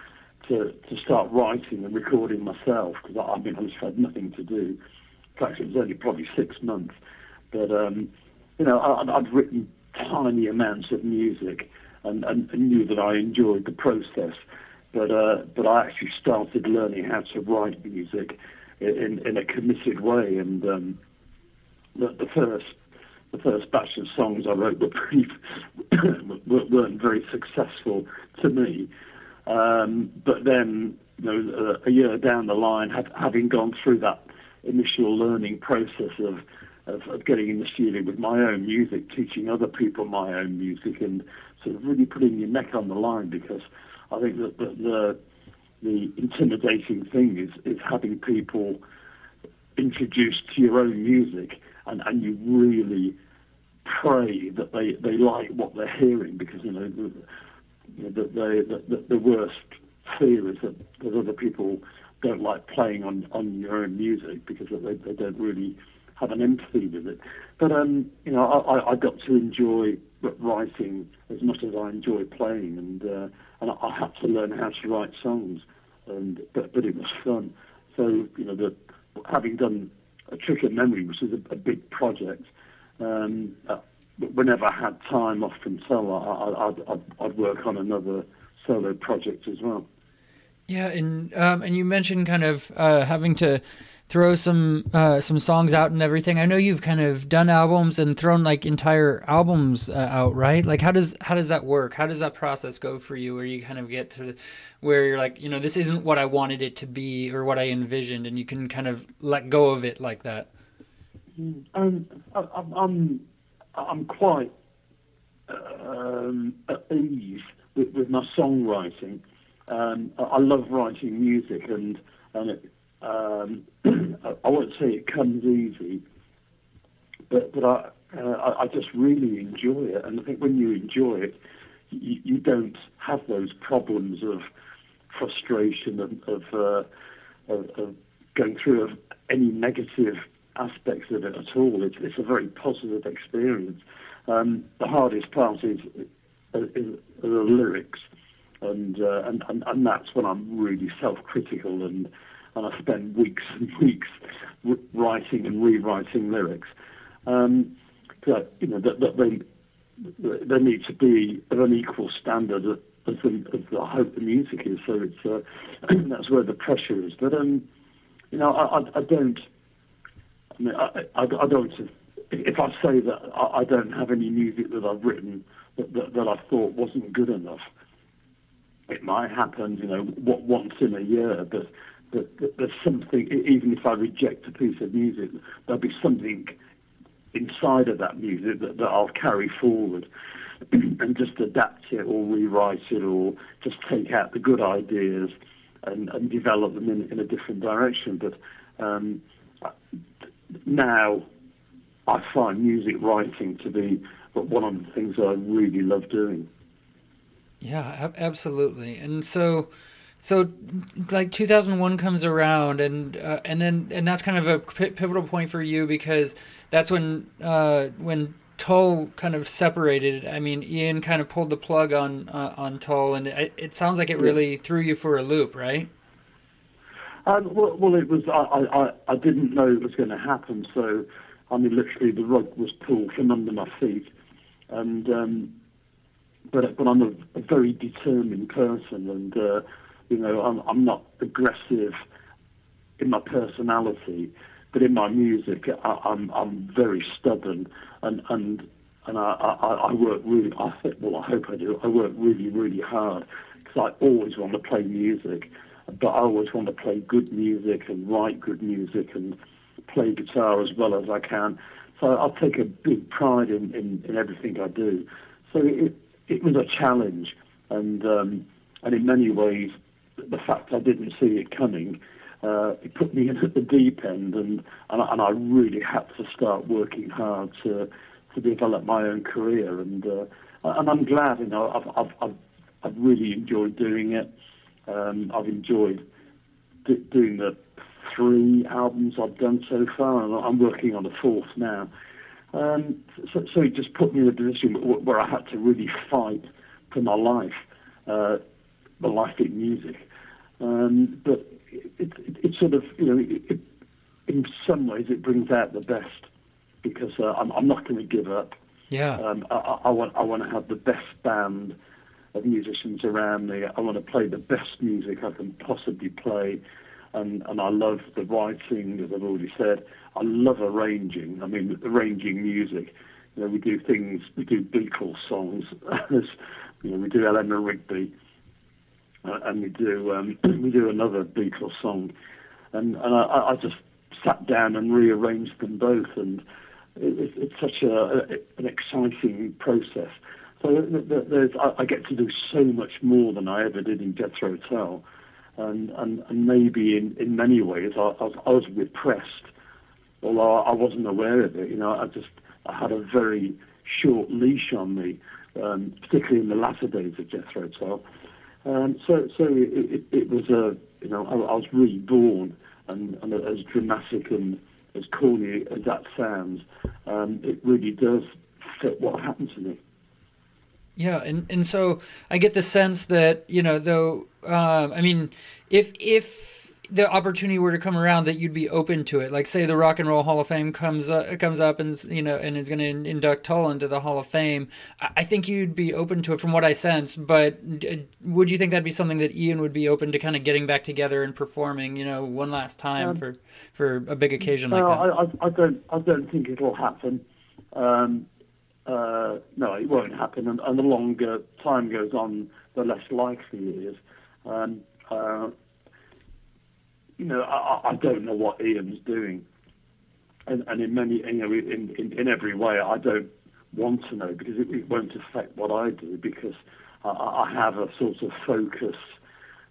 to start writing and recording myself, because I just had nothing to do. In fact, it was only probably 6 months, but you know, I'd written tiny amounts of music, and knew that I enjoyed the process. But I actually started learning how to write music in a committed way, and the first batch of songs I wrote weren't very successful to me. But then, you know, a year down the line, having gone through that initial learning process of getting in the studio with my own music, teaching other people my own music, and sort of really putting your neck on the line, because I think that the intimidating thing is having people introduced to your own music, and you really pray that they like what they're hearing, because, you know, the worst fear is that other people don't like playing on your own music, because they don't really have an empathy with it. But, you know, I got to enjoy writing as much as I enjoy playing, and I had to learn how to write songs, but it was fun. So, you know, having done A Trick of Memory, which is a big project, whenever I had time off from solo, I'd work on another solo project as well. Yeah, and you mentioned kind of having to throw some songs out and everything. I know you've kind of done albums and thrown like entire albums out, right? Like how does that work? How does that process go for you, where you kind of get to where you're like, you know, this isn't what I wanted it to be or what I envisioned, and you can kind of let go of it like that? I'm quite at ease with my songwriting. I love writing music, and it, I won't say it comes easy, but I just really enjoy it. And I think when you enjoy it, you don't have those problems of frustration of going through of any negative aspects of it at all. It's a very positive experience. The hardest part is the lyrics, and that's when I'm really self-critical, and I spend weeks and weeks writing and rewriting lyrics. But, you know, they need to be of an equal standard as I hope the music is. So it's that's where the pressure is. But you know, I don't. If I say that I don't have any music that I've written that I thought wasn't good enough, it might happen, you know, once in a year. But there's something. Even if I reject a piece of music, there'll be something inside of that music that I'll carry forward and just adapt it or rewrite it or just take out the good ideas and develop them in a different direction. But now I find music writing to be one of the things that I really love doing. Yeah, absolutely. And so like 2001 comes around, and that's kind of a pivotal point for you, because that's when Tull kind of separated. I mean, Ian kind of pulled the plug on Tull, and it sounds like it really threw you for a loop, right? Well, it was. I didn't know it was going to happen. So, I mean, literally, the rug was pulled from under my feet. And but I'm a very determined person, and you know, I'm not aggressive in my personality, but in my music, I'm very stubborn, and I work really. I think, well, I hope I do. I work really, really hard, because I always want to play music. But I always want to play good music and write good music and play guitar as well as I can. So I take a big pride in everything I do. So it was a challenge, and in many ways, the fact I didn't see it coming, it put me in at the deep end, and I really had to start working hard to develop my own career. And I'm glad, you know, I've really enjoyed doing it. I've enjoyed doing the 3 albums I've done so far, and I'm working on the 4th now. So it just put me in a position where I had to really fight for my life in music. But it sort of, you know, in some ways it brings out the best, because I'm not going to give up. Yeah. I want to have the best band of musicians around me. I want to play the best music I can possibly play, and I love the writing, as I've already said. I love arranging. I mean, arranging music. You know, we do things. We do Beatles songs. You know, we do Eleanor Rigby, and we do another Beatles song, and I just sat down and rearranged them both, and it's such an exciting process. So I get to do so much more than I ever did in Jethro Tull, and maybe in many ways I was repressed, although I wasn't aware of it. You know, I had a very short leash on me, particularly in the latter days of Jethro Tull. So it was a, you know, I was reborn, and as dramatic and as corny as that sounds, it really does fit what happened to me. Yeah, and so I get the sense that, you know, though, I mean, if the opportunity were to come around, that you'd be open to it. Like, say the Rock and Roll Hall of Fame comes up and, you know, and is going to induct Tull into the Hall of Fame. I think you'd be open to it from what I sense, but would you think that'd be something that Ian would be open to kind of getting back together and performing, you know, one last time for a big occasion like that? I don't think it'll happen. No, it won't happen. And the longer time goes on, the less likely it is. You know, I don't know what Ian's doing, and in many, you know, in every way, I don't want to know, because it won't affect what I do, because I have a sort of focus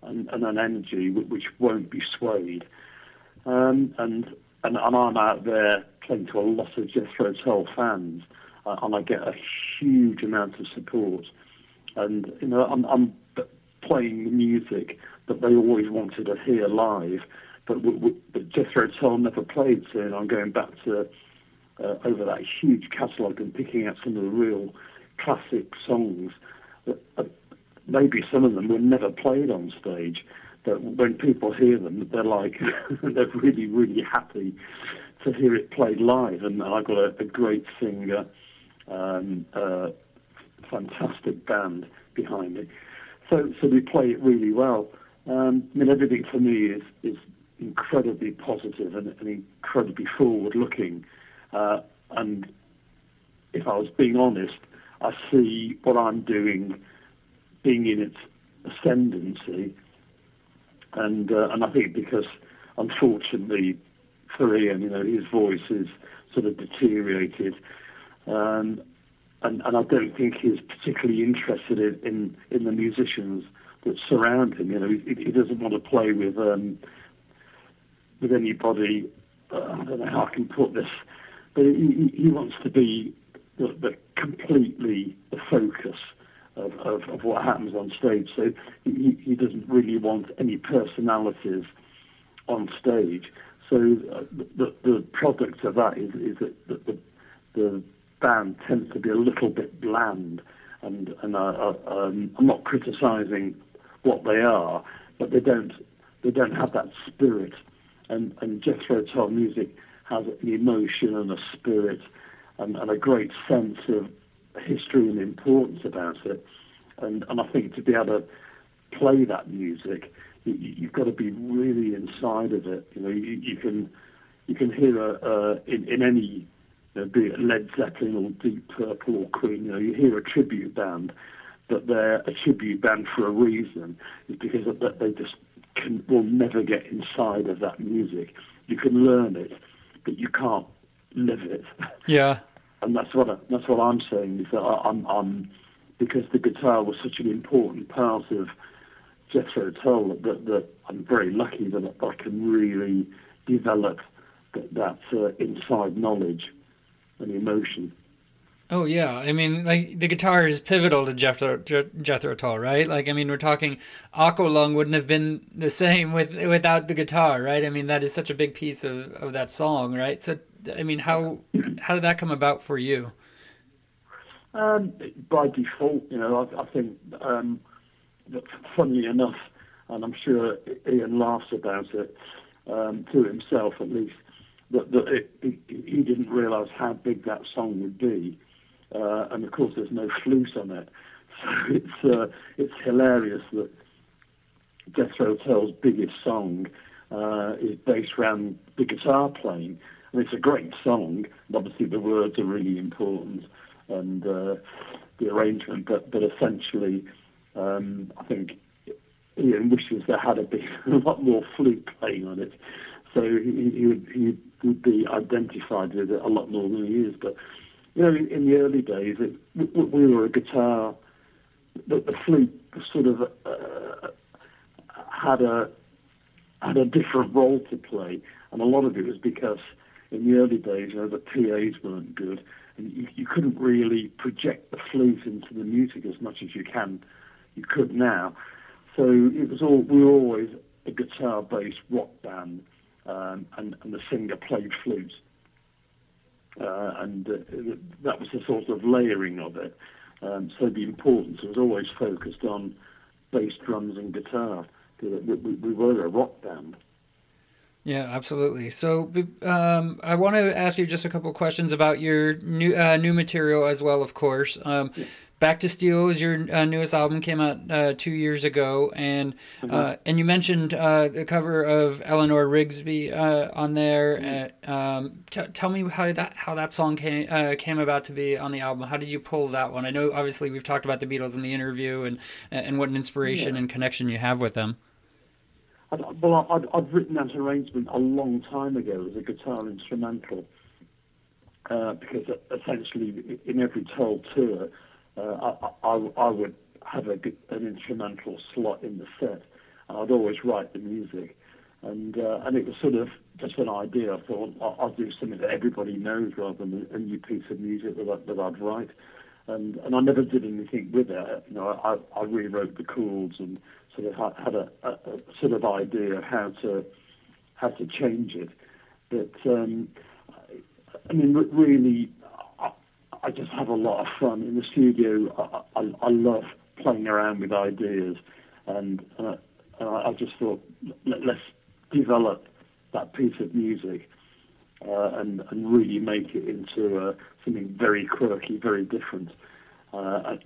and an energy which won't be swayed, and I'm out there playing to a lot of Jethro Tull fans, and I get a huge amount of support, and you know, I'm playing the music that they always wanted to hear live, but Jethro Tull never played, so I'm going back to over that huge catalogue and picking out some of the real classic songs that maybe some of them were never played on stage, but when people hear them, they're like, they're really, really happy to hear it played live. And I've got a great singer, fantastic band behind me. So we play it really well. I mean, everything for me is incredibly positive and incredibly forward-looking. And if I was being honest, I see what I'm doing being in its ascendancy. And I think because, unfortunately, for Ian, you know, his voice is sort of deteriorated. And I don't think he's particularly interested in the musicians that surround him. You know, he doesn't want to play with anybody. I don't know how I can put this, but he wants to be completely the focus of what happens on stage. So he doesn't really want any personalities on stage. So the product of that is that the band tends to be a little bit bland, and I'm not criticising what they are, but they don't have that spirit, and Jethro Tull music has an emotion and a spirit and a great sense of history and importance about it, and I think to be able to play that music, you've got to be really inside of it. You know, you can hear in any, you know, be it Led Zeppelin or Deep Purple or Queen, you know, you hear a tribute band, but they're a tribute band for a reason. It's because they just will never get inside of that music. You can learn it, but you can't live it. Yeah, and that's what I'm saying, is that I'm because the guitar was such an important part of Jethro Tull that I'm very lucky that I can really develop that inside knowledge and emotion. Oh yeah, I mean, like, the guitar is pivotal to Jethro Tull, right? Like, I mean, we're talking Aqualung wouldn't have been the same without the guitar, right? I mean, that is such a big piece of that song, right? So, I mean, how did that come about for you? By default, you know, I think, that, funnily enough, and I'm sure Ian laughs about it, to himself at least, that he didn't realise how big that song would be, and of course there's no flute on it, so it's hilarious that Jethro Tull's biggest song is based around the guitar playing, and it's a great song. And obviously the words are really important, and the arrangement, but essentially, I think Ian wishes there had been a lot more flute playing on it, so he would be identified with it a lot more than he is. But, you know, in the early days, we were a guitar, the flute sort of had a different role to play, and a lot of it was because in the early days, you know, the PAs weren't good, and you couldn't really project the flute into the music as much as you could now. So it was we were always a guitar-based rock band, and the singer played flute, and that was the sort of layering of it. So the importance was always focused on bass, drums, and guitar. We were a rock band. Yeah, absolutely. So I want to ask you just a couple questions about your new material as well, of course. Back to Steel is your newest album, came out 2 years ago, and you mentioned the cover of Eleanor Rigby on there. Mm-hmm. Tell me how that song came about to be on the album. How did you pull that one? I know obviously we've talked about the Beatles in the interview and what an inspiration and connection you have with them. I'd written that arrangement a long time ago as a guitar instrumental, because essentially in every Tull tour, I would have an instrumental slot in the set, and I'd always write the music. And it was sort of just an idea. I thought, I'll do something that everybody knows rather than a new piece of music that I'd write. And I never did anything with it. You know, I rewrote the chords and sort of had a sort of idea of how to change it. But, I mean, really, I just have a lot of fun in the studio. I love playing around with ideas, and I just thought, let's develop that piece of music and really make it into something very quirky, very different. I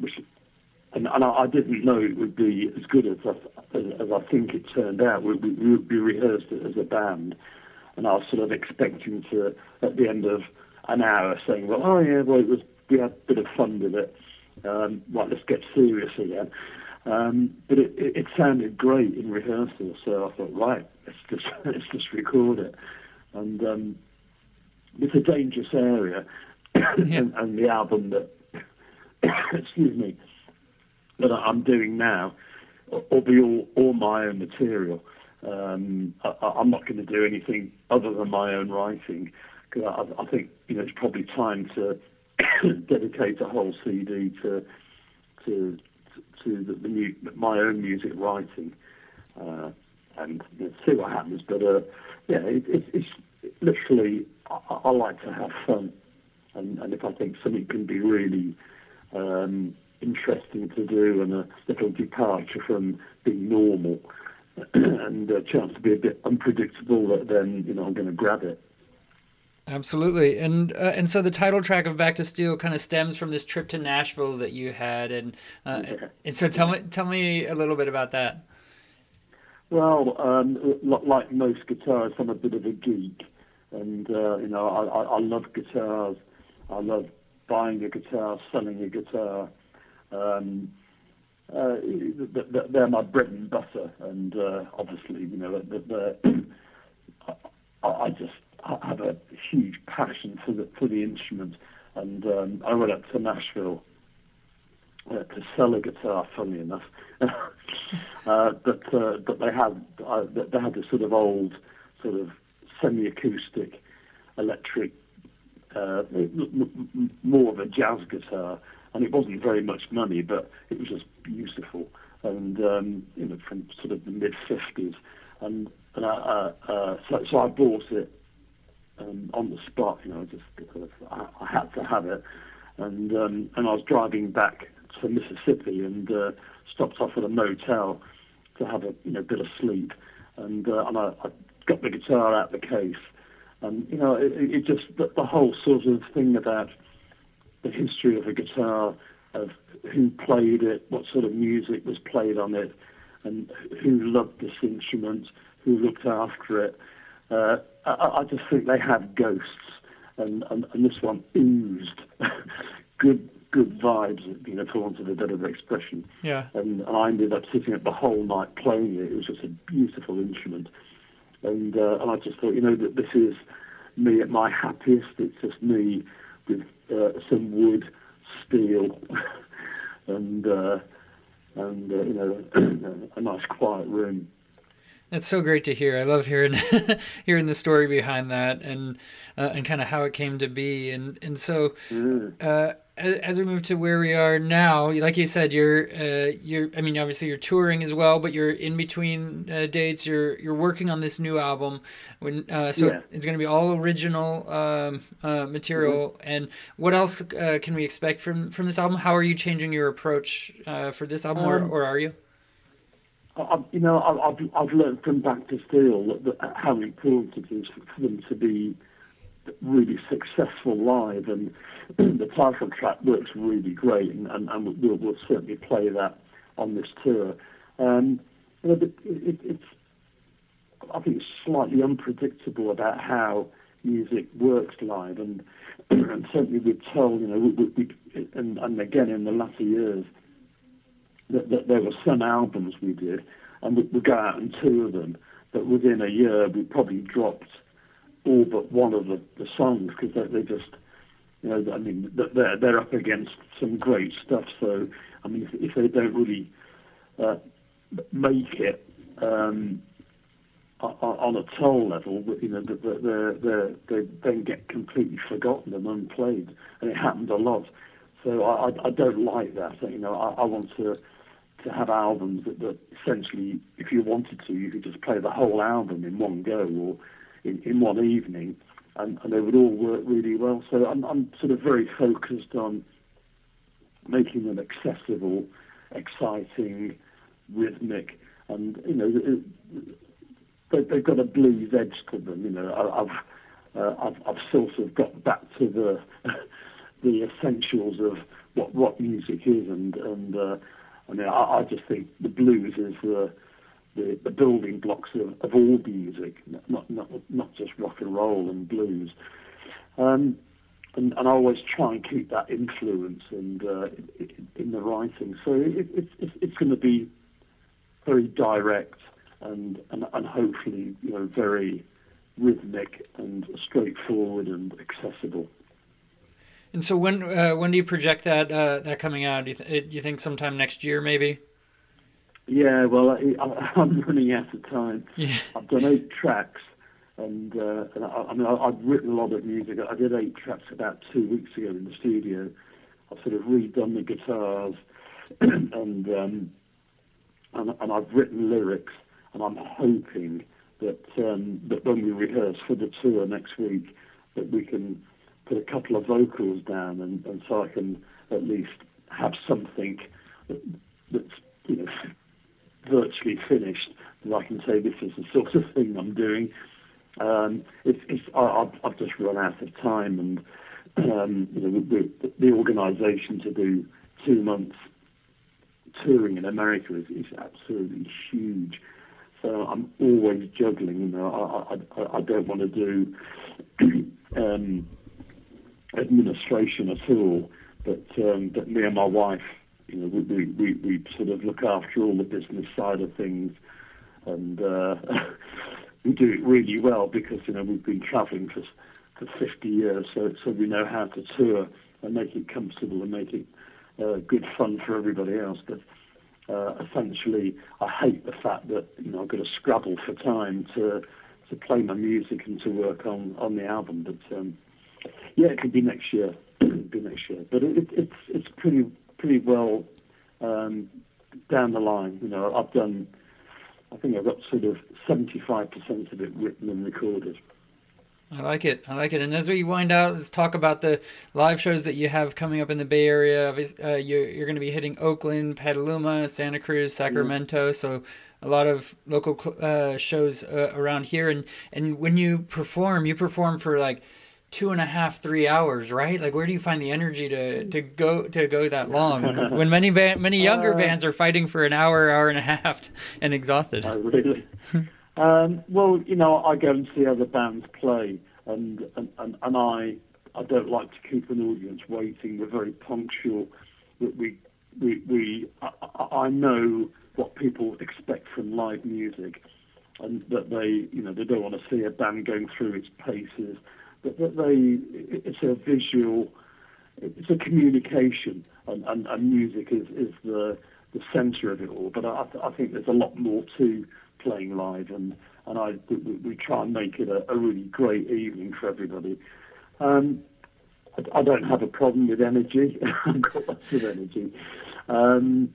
didn't know it would be as good as I think it turned out. We rehearsed it as a band, and I was sort of expecting to, at the end of an hour, saying, we had a bit of fun with it. Let's get serious again. But it sounded great in rehearsal, so I thought, let's just record it. And it's a dangerous area, and the album that, that I'm doing now will be all my own material. I'm not going to do anything other than my own writing. I think, you know, it's probably time to dedicate a whole CD to my own music writing, and see what happens. But it's literally I like to have fun, and if I think something can be really interesting to do and a little departure from being normal and a chance to be a bit unpredictable, then, you know, I'm going to grab it. Absolutely. And so the title track of Back to Steel kind of stems from this trip to Nashville that you had. And so tell me a little bit about that. Well, like most guitarists, I'm a bit of a geek. And, you know, I love guitars. I love buying a guitar, selling a guitar. They're my bread and butter. And obviously, you know, I have a huge passion for the instrument, and I went up to Nashville to sell a guitar, funnily enough. But they had this sort of old, sort of semi-acoustic, electric, more of a jazz guitar, and it wasn't very much money, but it was just beautiful, and you know, from sort of the mid-50s, and so I bought it. On the spot, you know, I had to have it, and I was driving back to Mississippi and stopped off at a motel to have a bit of sleep, and I got the guitar out of the case, and you know, it just the whole sort of thing about the history of a guitar, of who played it, what sort of music was played on it, and who loved this instrument, who looked after it. I just think they had ghosts, and this one oozed good vibes, you know, for want of a better expression. Yeah. And I ended up sitting up the whole night playing it. It was just a beautiful instrument, and I just thought, you know, that this is me at my happiest. It's just me with some wood, steel, and you know, a nice quiet room. That's so great to hear. I love hearing the story behind that and kind of how it came to be. And so as we move to where we are now, like you said, obviously you're touring as well, but you're in between dates. You're working on this new album. It's going to be all original material. Mm-hmm. And what else can we expect from this album? How are you changing your approach for this album, or are you? I've learned from Back to Steel that how important it is for them to be really successful live, and the title track works really great, and we'll certainly play that on this tour. I think it's slightly unpredictable about how music works live, and certainly with Tull, and again in the latter years, that there were some albums we did, and we go out and tour them, that within a year we probably dropped all but one of the songs, because they just, they're up against some great stuff. So, I mean, if they don't really make it on a Tull level, they then get completely forgotten and unplayed, and it happened a lot. So I don't like that. I want to have albums that essentially, if you wanted to, you could just play the whole album in one go, or in one evening, and they would all work really well. So I'm sort of very focused on making them accessible, exciting, rhythmic, and they've got a blues edge to them. I've sort of got back to the essentials of what rock music is, and I just think the blues is the building blocks of all music, not just rock and roll and blues. And I always try and keep that influence in the writing. So it's going to be very direct and hopefully very rhythmic and straightforward and accessible. And so when do you project that coming out? Do you think sometime next year maybe? Yeah, well, I'm running out of time. Yeah. I've done 8 tracks, and I've written a lot of music. I did 8 tracks about 2 weeks ago in the studio. I've sort of redone the guitars, and I've written lyrics, and I'm hoping that when we rehearse for the tour next week, that we can put a couple of vocals down, and so I can at least have something that's virtually finished, and I can say this is the sort of thing I'm doing. I've just run out of time, and the organisation to do 2 months touring in America is absolutely huge. So I'm always juggling. I don't want to do administration at all, but me and my wife, we sort of look after all the business side of things, and we do it really well, because we've been travelling for 50 years, so we know how to tour and make it comfortable and make it good fun for everybody else. But essentially, I hate the fact that I've got to scrabble for time to play my music and to work on the album. But yeah, it could be next year. But it's pretty well down the line. I think I've got sort of 75% of it written and recorded. I like it. And as we wind out, let's talk about the live shows that you have coming up in the Bay Area. You're going to be hitting Oakland, Petaluma, Santa Cruz, Sacramento. So a lot of local shows around here. And when you perform for like 2.5-3 hours, right? Like, where do you find the energy to go that long when many younger bands are fighting for an hour and a half and exhausted? Oh, really? Well, I go and see other bands play, and I don't like to keep an audience waiting. We're very punctual. I know what people expect from live music, and that they don't want to see a band going through its paces. It's a visual, it's a communication, and music is the centre of it all. But I think there's a lot more to playing live, and we try and make it a really great evening for everybody. I don't have a problem with energy. I've got lots of energy, and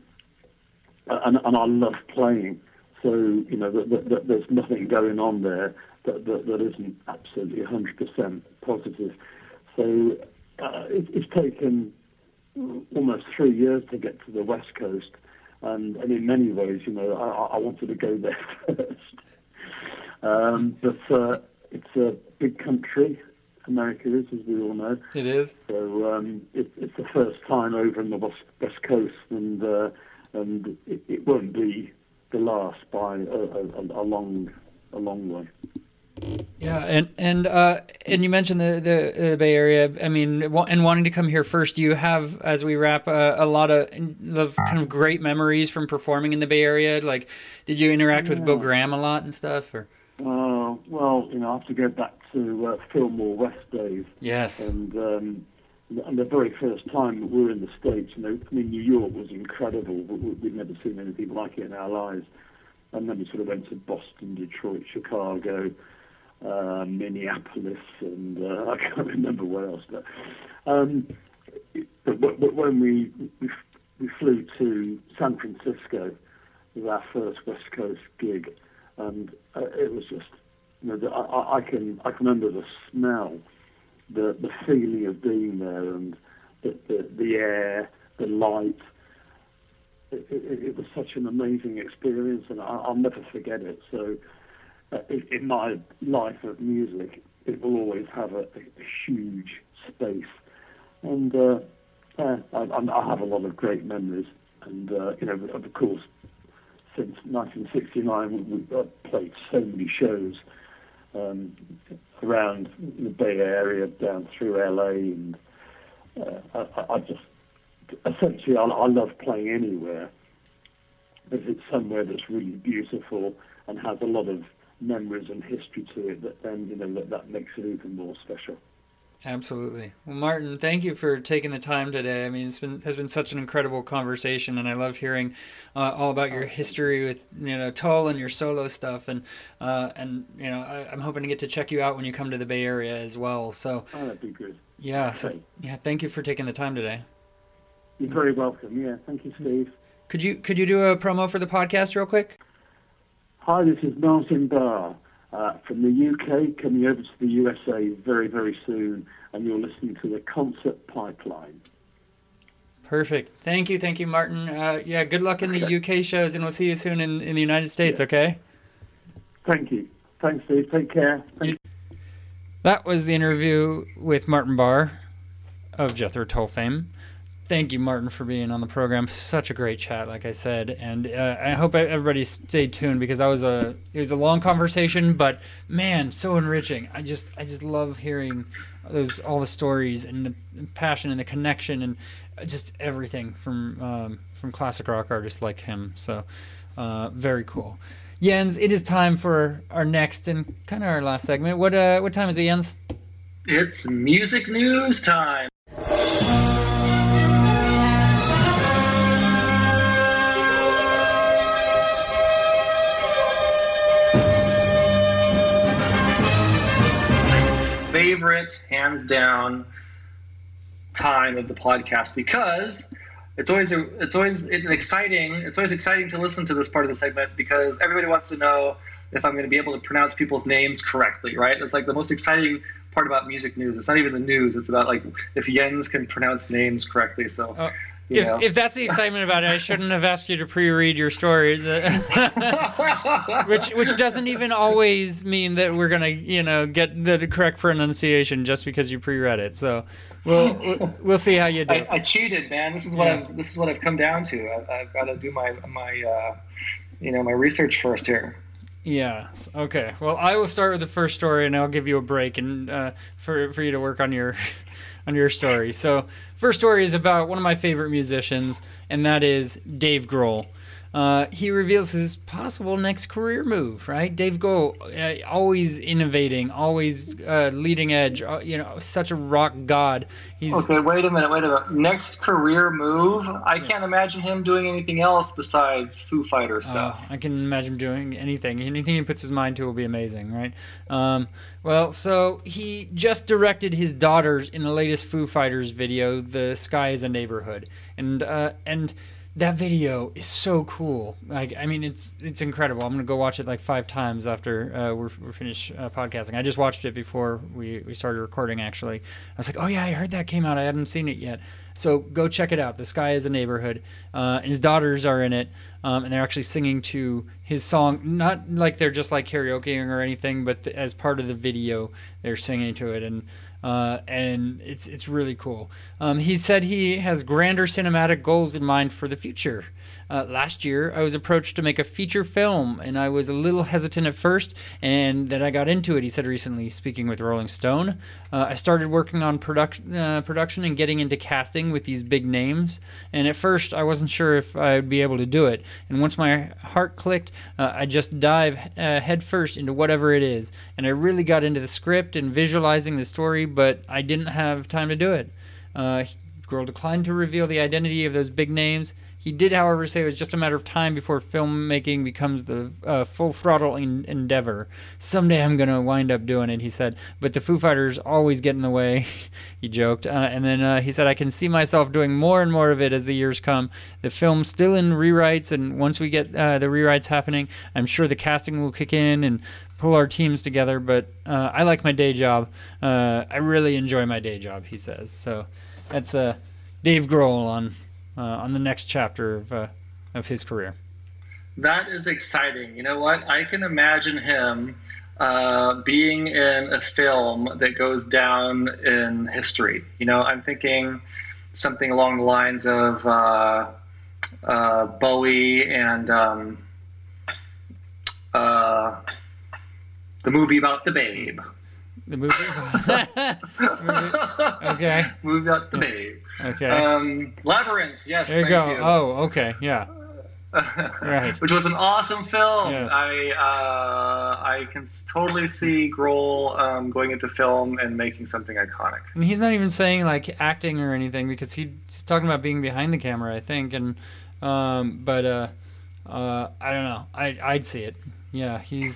I love playing. So there's nothing going on there that isn't absolutely 100% positive. So it's taken almost 3 years to get to the West Coast, And in many ways, you know, I wanted to go there first. But it's a big country, America is, as we all know. It is. So it's the first time over in the West Coast, and it won't be the last by a long way. Yeah, and you mentioned the Bay Area. I mean, and wanting to come here first, do you have, as we wrap, a lot of kind of great memories from performing in the Bay Area? Like, did you interact with Bo Graham a lot and stuff? Or well, you know, I have to go back to Fillmore West days. Yes. And the very first time that we were in the States, you know, I mean, New York was incredible. We'd never seen anything like it in our lives. And then we sort of went to Boston, Detroit, Chicago, Minneapolis, and I can't remember where else. But when we flew to San Francisco with our first West Coast gig, and it was just, you know, I can remember the smell, the feeling of being there, and the air, the light. It was such an amazing experience, and I'll never forget it. So in my life of music, it will always have a huge space. And I have a lot of great memories. And, you know, of course, since 1969, we've played so many shows around the Bay Area, down through L.A., and I just... Essentially, I love playing anywhere if it's somewhere that's really beautiful and has a lot of memories and history to it. That then, you know, that makes it even more special. Absolutely. Well, Martin, thank you for taking the time today. I mean, has been such an incredible conversation, and I love hearing all about your history with, you know, Tull and your solo stuff, and you know, I'm hoping to get to check you out when you come to the Bay Area as well. So. Oh, that'd be good. Yeah. Okay. So yeah, thank you for taking the time today. You're very welcome. Yeah, thank you, Steve. Could you do a promo for the podcast real quick? Hi, this is Martin Barre from the UK, coming over to the USA very, very soon, and you're listening to the Concert Pipeline. Perfect. Thank you, Martin. Yeah, good luck in the UK shows, and we'll see you soon in the United States. Yeah. Okay. Thank you. Thanks, Steve. Take care. Thank you. That was the interview with Martin Barre of Jethro Tull fame. Thank you, Martin, for being on the program. Such a great chat, like I said, and I hope everybody stayed tuned, because it was a long conversation, but man, so enriching. I just love hearing all the stories and the passion and the connection and just everything from classic rock artists like him. So very cool. Jens, it is time for our next and kind of our last segment. What time is it, Jens? It's music news time. Favorite, hands down, time of the podcast, because it's always exciting to listen to this part of the segment, because everybody wants to know if I'm going to be able to pronounce people's names correctly, right? It's like the most exciting part about music news. It's not even the news. It's about like if Jens can pronounce names correctly. So. If that's the excitement about it, I shouldn't have asked you to pre-read your stories, which doesn't even always mean that we're gonna, you know, get the correct pronunciation just because you pre-read it. So we'll see how you do. I cheated, man. This is what I've come down to. I've got to do my research first here. Yeah. Okay. Well, I will start with the first story, and I'll give you a break and for you to work on your. On your story. So first story is about one of my favorite musicians, and that is Dave Grohl. He reveals his possible next career move, right? Dave Grohl, always innovating, always leading edge, you know, such a rock god. Okay, wait a minute. Next career move? I can't imagine him doing anything else besides Foo Fighters stuff. I can imagine him doing anything. Anything he puts his mind to will be amazing, right? Well, so he just directed his daughters in the latest Foo Fighters video, The Sky is a Neighborhood. And that video is so cool. Like, I mean, it's incredible. I'm gonna go watch it like 5 times after we're finished podcasting. I just watched it before we started recording. Actually, I was like, oh yeah, I heard that came out. I hadn't seen it yet. So go check it out. This guy is a neighborhood, and his daughters are in it, and they're actually singing to his song. Not like they're just like karaokeing or anything, but as part of the video, they're singing to it, and it's really cool. He said he has grander cinematic goals in mind for the future. Last year, I was approached to make a feature film, and I was a little hesitant at first, and then I got into it, he said recently, speaking with Rolling Stone. I started working on production and getting into casting with these big names, and at first, I wasn't sure if I'd be able to do it. And once my heart clicked, I just dive headfirst into whatever it is, and I really got into the script and visualizing the story, but I didn't have time to do it. Grohl declined to reveal the identity of those big names. He did, however, say it was just a matter of time before filmmaking becomes the full-throttle endeavor. Someday I'm going to wind up doing it, he said. But the Foo Fighters always get in the way, he joked. And then he said, I can see myself doing more and more of it as the years come. The film's still in rewrites, and once we get the rewrites happening, I'm sure the casting will kick in and pull our teams together. But I like my day job. I really enjoy my day job, he says. So that's Dave Grohl on the next chapter of his career. That is exciting. You know what? I can imagine him being in a film that goes down in history. You know, I'm thinking something along the lines of Bowie and the movie about the Babe. The movie? Okay. Movie about the Babe. Okay. Labyrinth, yes. There you go. You. Oh, okay. Yeah. Right. Which was an awesome film. Yes. I can totally see Grohl going into film and making something iconic. And he's not even saying like acting or anything because he's talking about being behind the camera, I think. And I don't know. I'd see it. Yeah, he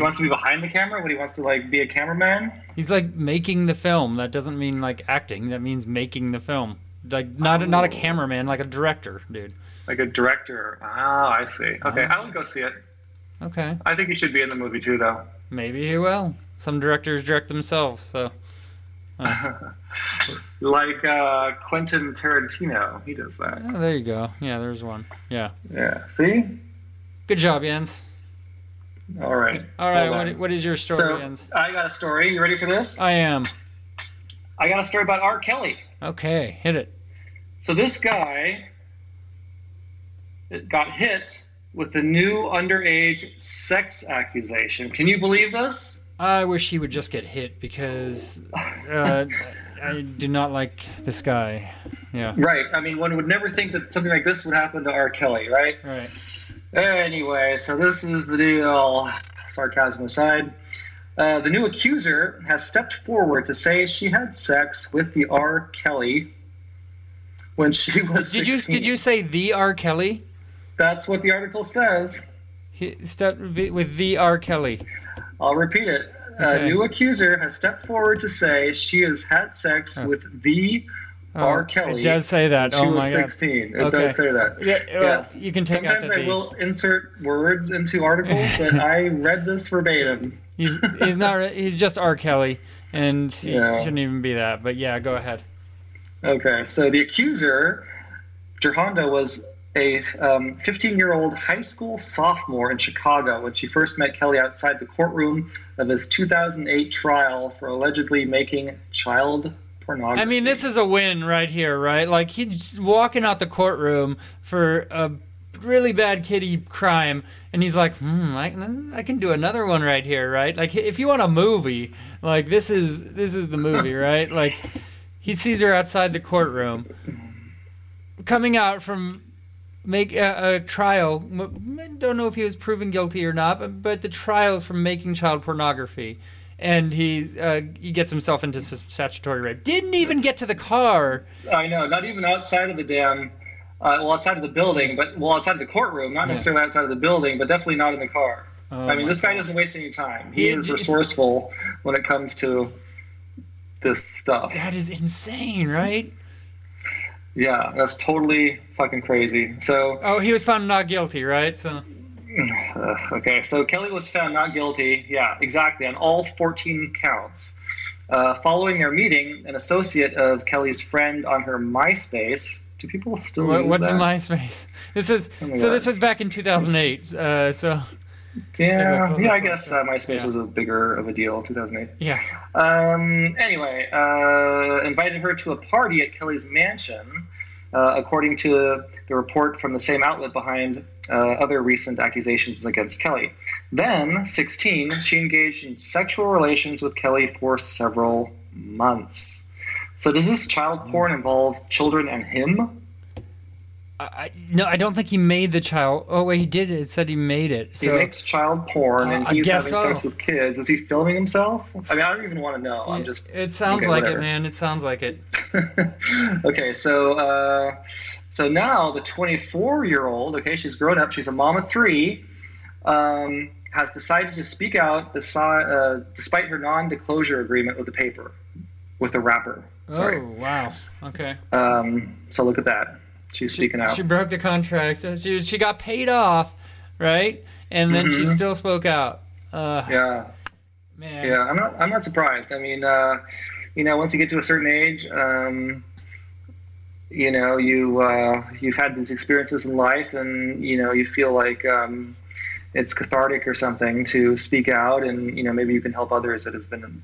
wants to be behind the camera. What, he wants to like be a cameraman? He's like making the film. That doesn't mean like acting. That means making the film. Like not a cameraman, like a director, dude. Like a director. Ah, I see. Okay, I would go see it. Okay. I think he should be in the movie too, though. Maybe he will. Some directors direct themselves, so. Like Quentin Tarantino, he does that. Oh, there you go. Yeah, there's one. Yeah. Yeah. See. Good job, Jens. All right. What is your story? So, I got a story. You ready for this? I am. I got a story about R. Kelly. Okay, hit it. So this guy got hit with a new underage sex accusation. Can you believe this? I wish he would just get hit because I do not like this guy. Yeah. Right. I mean, one would never think that something like this would happen to R. Kelly, right? Right. Anyway, so this is the deal. Sarcasm aside. The new accuser has stepped forward to say she had sex with the R. Kelly when she was 16. Did you say the R. Kelly? That's what the article says. He stepped with the R. Kelly. I'll repeat it. Okay. A new accuser has stepped forward to say she has had sex with the R. Kelly. It does say that. She was 16. God. It does say that. Yeah, yes. You can take sometimes out the I will insert words into articles, but I read this verbatim. He's not. He's just R. Kelly, and he shouldn't even be that. But yeah, go ahead. Okay. So the accuser, Jehan, was a 15-year-old high school sophomore in Chicago when she first met Kelly outside the courtroom of his 2008 trial for allegedly making child. I mean, this is a win right here, right? Like, he's walking out the courtroom for a really bad kiddie crime, and he's like, I can do another one right here, right? Like, if you want a movie, like, this is the movie, right? Like, he sees her outside the courtroom, coming out from a trial. Don't know if he was proven guilty or not, but the trial's for making child pornography. And he gets himself into statutory rape. Didn't even get to the car. I know, not even outside of the damn, outside of the building, but outside of the courtroom, not necessarily outside of the building, but definitely not in the car. Oh, I mean, this guy doesn't waste any time. He is resourceful when it comes to this stuff. That is insane, right? Yeah, that's totally fucking crazy. So. Oh, he was found not guilty, right? So. Okay, so Kelly was found not guilty. Yeah, exactly, on all 14 counts. Following their meeting, an associate of Kelly's friend on her MySpace. Do people still use what's that? What's in MySpace? This is This was back in 2008. So. Yeah, I guess MySpace was a bigger of a deal in 2008. Yeah. Anyway, invited her to a party at Kelly's mansion, according to the report from the same outlet behind other recent accusations against Kelly. Then, 16, she engaged in sexual relations with Kelly for several months. So does this child porn involve children and him? No, I don't think he made the child. Oh, wait, he did. It said he made it. So. He makes child porn, and he's having sex with kids. Is he filming himself? I mean, I don't even want to know. I'm just. It sounds like whatever. It, man. It sounds like it. Okay, so now the 24-year-old. Okay, she's grown up. She's a mom of three. Has decided to speak out, despite her non-disclosure agreement with the rapper. Sorry. Oh wow. Okay. So look at that. She's speaking out. She broke the contract. She got paid off, right? And then she still spoke out. Yeah. Man. Yeah, I'm not surprised. I mean, once you get to a certain age, you've had these experiences in life, and you feel like it's cathartic or something to speak out, and maybe you can help others that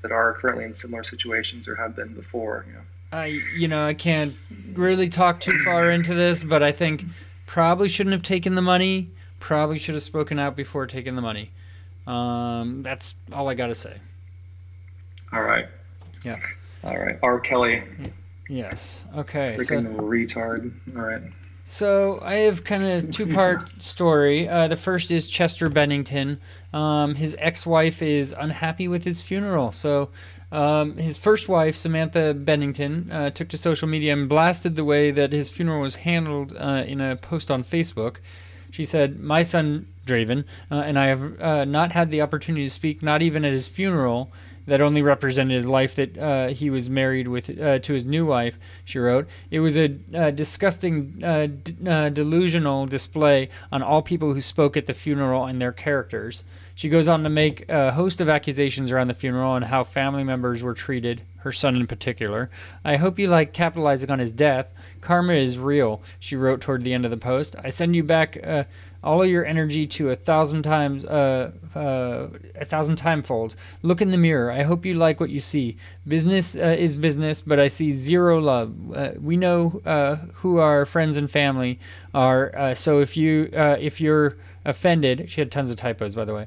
are currently in similar situations or have been before. I can't really talk too far into this, but I think probably shouldn't have taken the money. Probably should have spoken out before taking the money. That's all I got to say. All right. Yeah. All right. R. Kelly. Yes. Okay. Freaking retard. All right. So I have kind of a two-part story. The first is Chester Bennington. His ex-wife is unhappy with his funeral, so... his first wife, Samantha Bennington, took to social media and blasted the way that his funeral was handled in a post on Facebook. She said, "My son, Draven, and I have not had the opportunity to speak, not even at his funeral, that only represented his life that he was married with to his new wife," she wrote. "It was a disgusting, delusional display on all people who spoke at the funeral and their characters." She goes on to make a host of accusations around the funeral and how family members were treated, her son in particular. "I hope you like capitalizing on his death. Karma is real," she wrote toward the end of the post. "I send you back all of your energy to 1,000 times, 1,000 timefolds. Look in the mirror. I hope you like what you see. Business is business, but I see zero love. We know who our friends and family are, so if you're offended," she had tons of typos, by the way,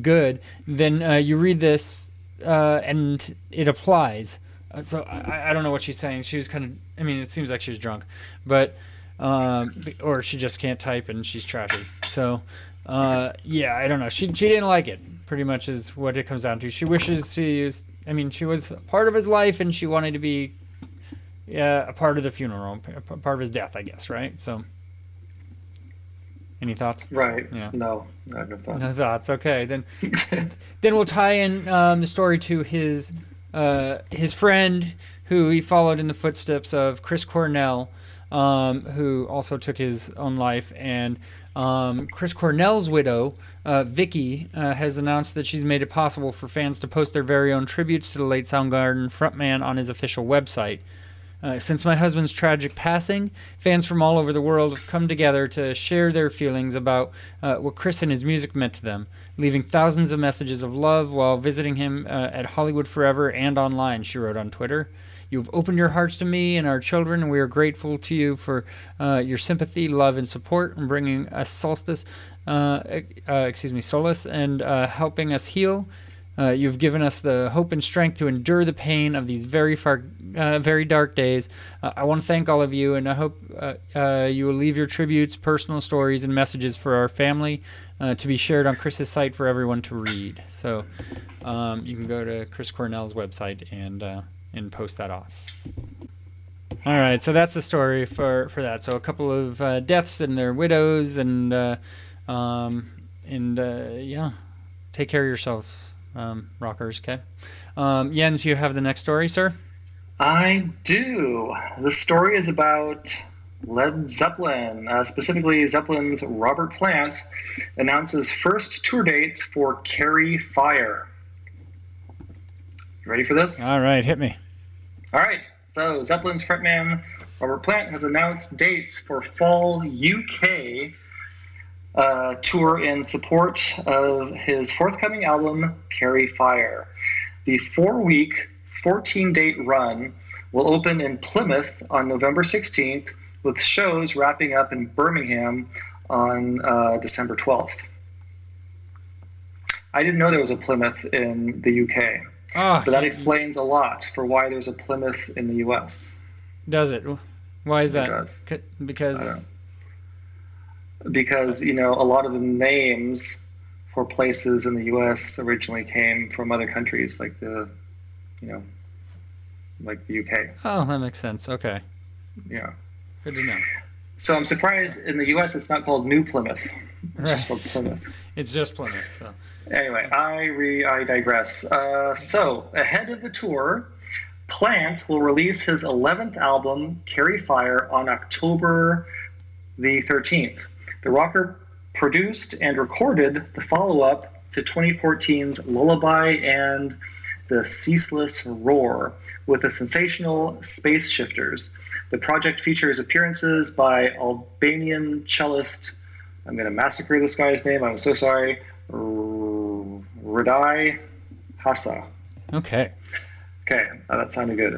"good, then you read this and it applies." So I don't know what she's saying. She was kind of, I mean, it seems like she was drunk, but or she just can't type and she's trashy. So yeah, I don't know. She didn't like it, pretty much is what it comes down to. She wishes she was part of his life, and she wanted to be a part of the funeral, a part of his death, I guess, right? So any thoughts? Right. Yeah. No, I have no thoughts. No thoughts. Okay. Then then we'll tie in the story to his friend, who he followed in the footsteps of, Chris Cornell, who also took his own life. And Chris Cornell's widow, Vicky, has announced that she's made it possible for fans to post their very own tributes to the late Soundgarden frontman on his official website. "Since my husband's tragic passing, fans from all over the world have come together to share their feelings about what Chris and his music meant to them, leaving thousands of messages of love while visiting him at Hollywood Forever and online," she wrote on Twitter. "You've opened your hearts to me and our children, and we are grateful to you for your sympathy, love, and support in bringing us solace and helping us heal. You've given us the hope and strength to endure the pain of these very dark days. I want to thank all of you, and I hope you will leave your tributes, personal stories, and messages for our family to be shared on Chris's site for everyone to read." So you can go to Chris Cornell's website and post that off. All right, so that's the story for that. So a couple of deaths and their widows, and take care of yourselves. Rockers, okay. Jens, you have the next story, sir? I do. The story is about Led Zeppelin, specifically Zeppelin's Robert Plant announces first tour dates for Carry Fire. You ready for this? All right, hit me. All right, so Zeppelin's frontman Robert Plant has announced dates for fall UK tour in support of his forthcoming album, Carry Fire. The 4-week, 14-date run will open in Plymouth on November 16th, with shows wrapping up in Birmingham on December 12th. I didn't know there was a Plymouth in the UK, but that explains a lot for why there's a Plymouth in the US. Does it? Why is that? Because you know, a lot of the names for places in the US originally came from other countries, like the UK. Oh, that makes sense. Okay. Yeah. Good to know. So I'm surprised in the U.S. it's not called New Plymouth. It's just called Plymouth. It's just Plymouth. So. Anyway, I digress. So ahead of the tour, Plant will release his 11th album, Carry Fire, on October the 13th. The rocker produced and recorded the follow-up to 2014's Lullaby and the Ceaseless Roar with the sensational Space Shifters. The project features appearances by Albanian cellist, I'm going to massacre this guy's name, I'm so sorry, Radai Hassa. Okay, that sounded good.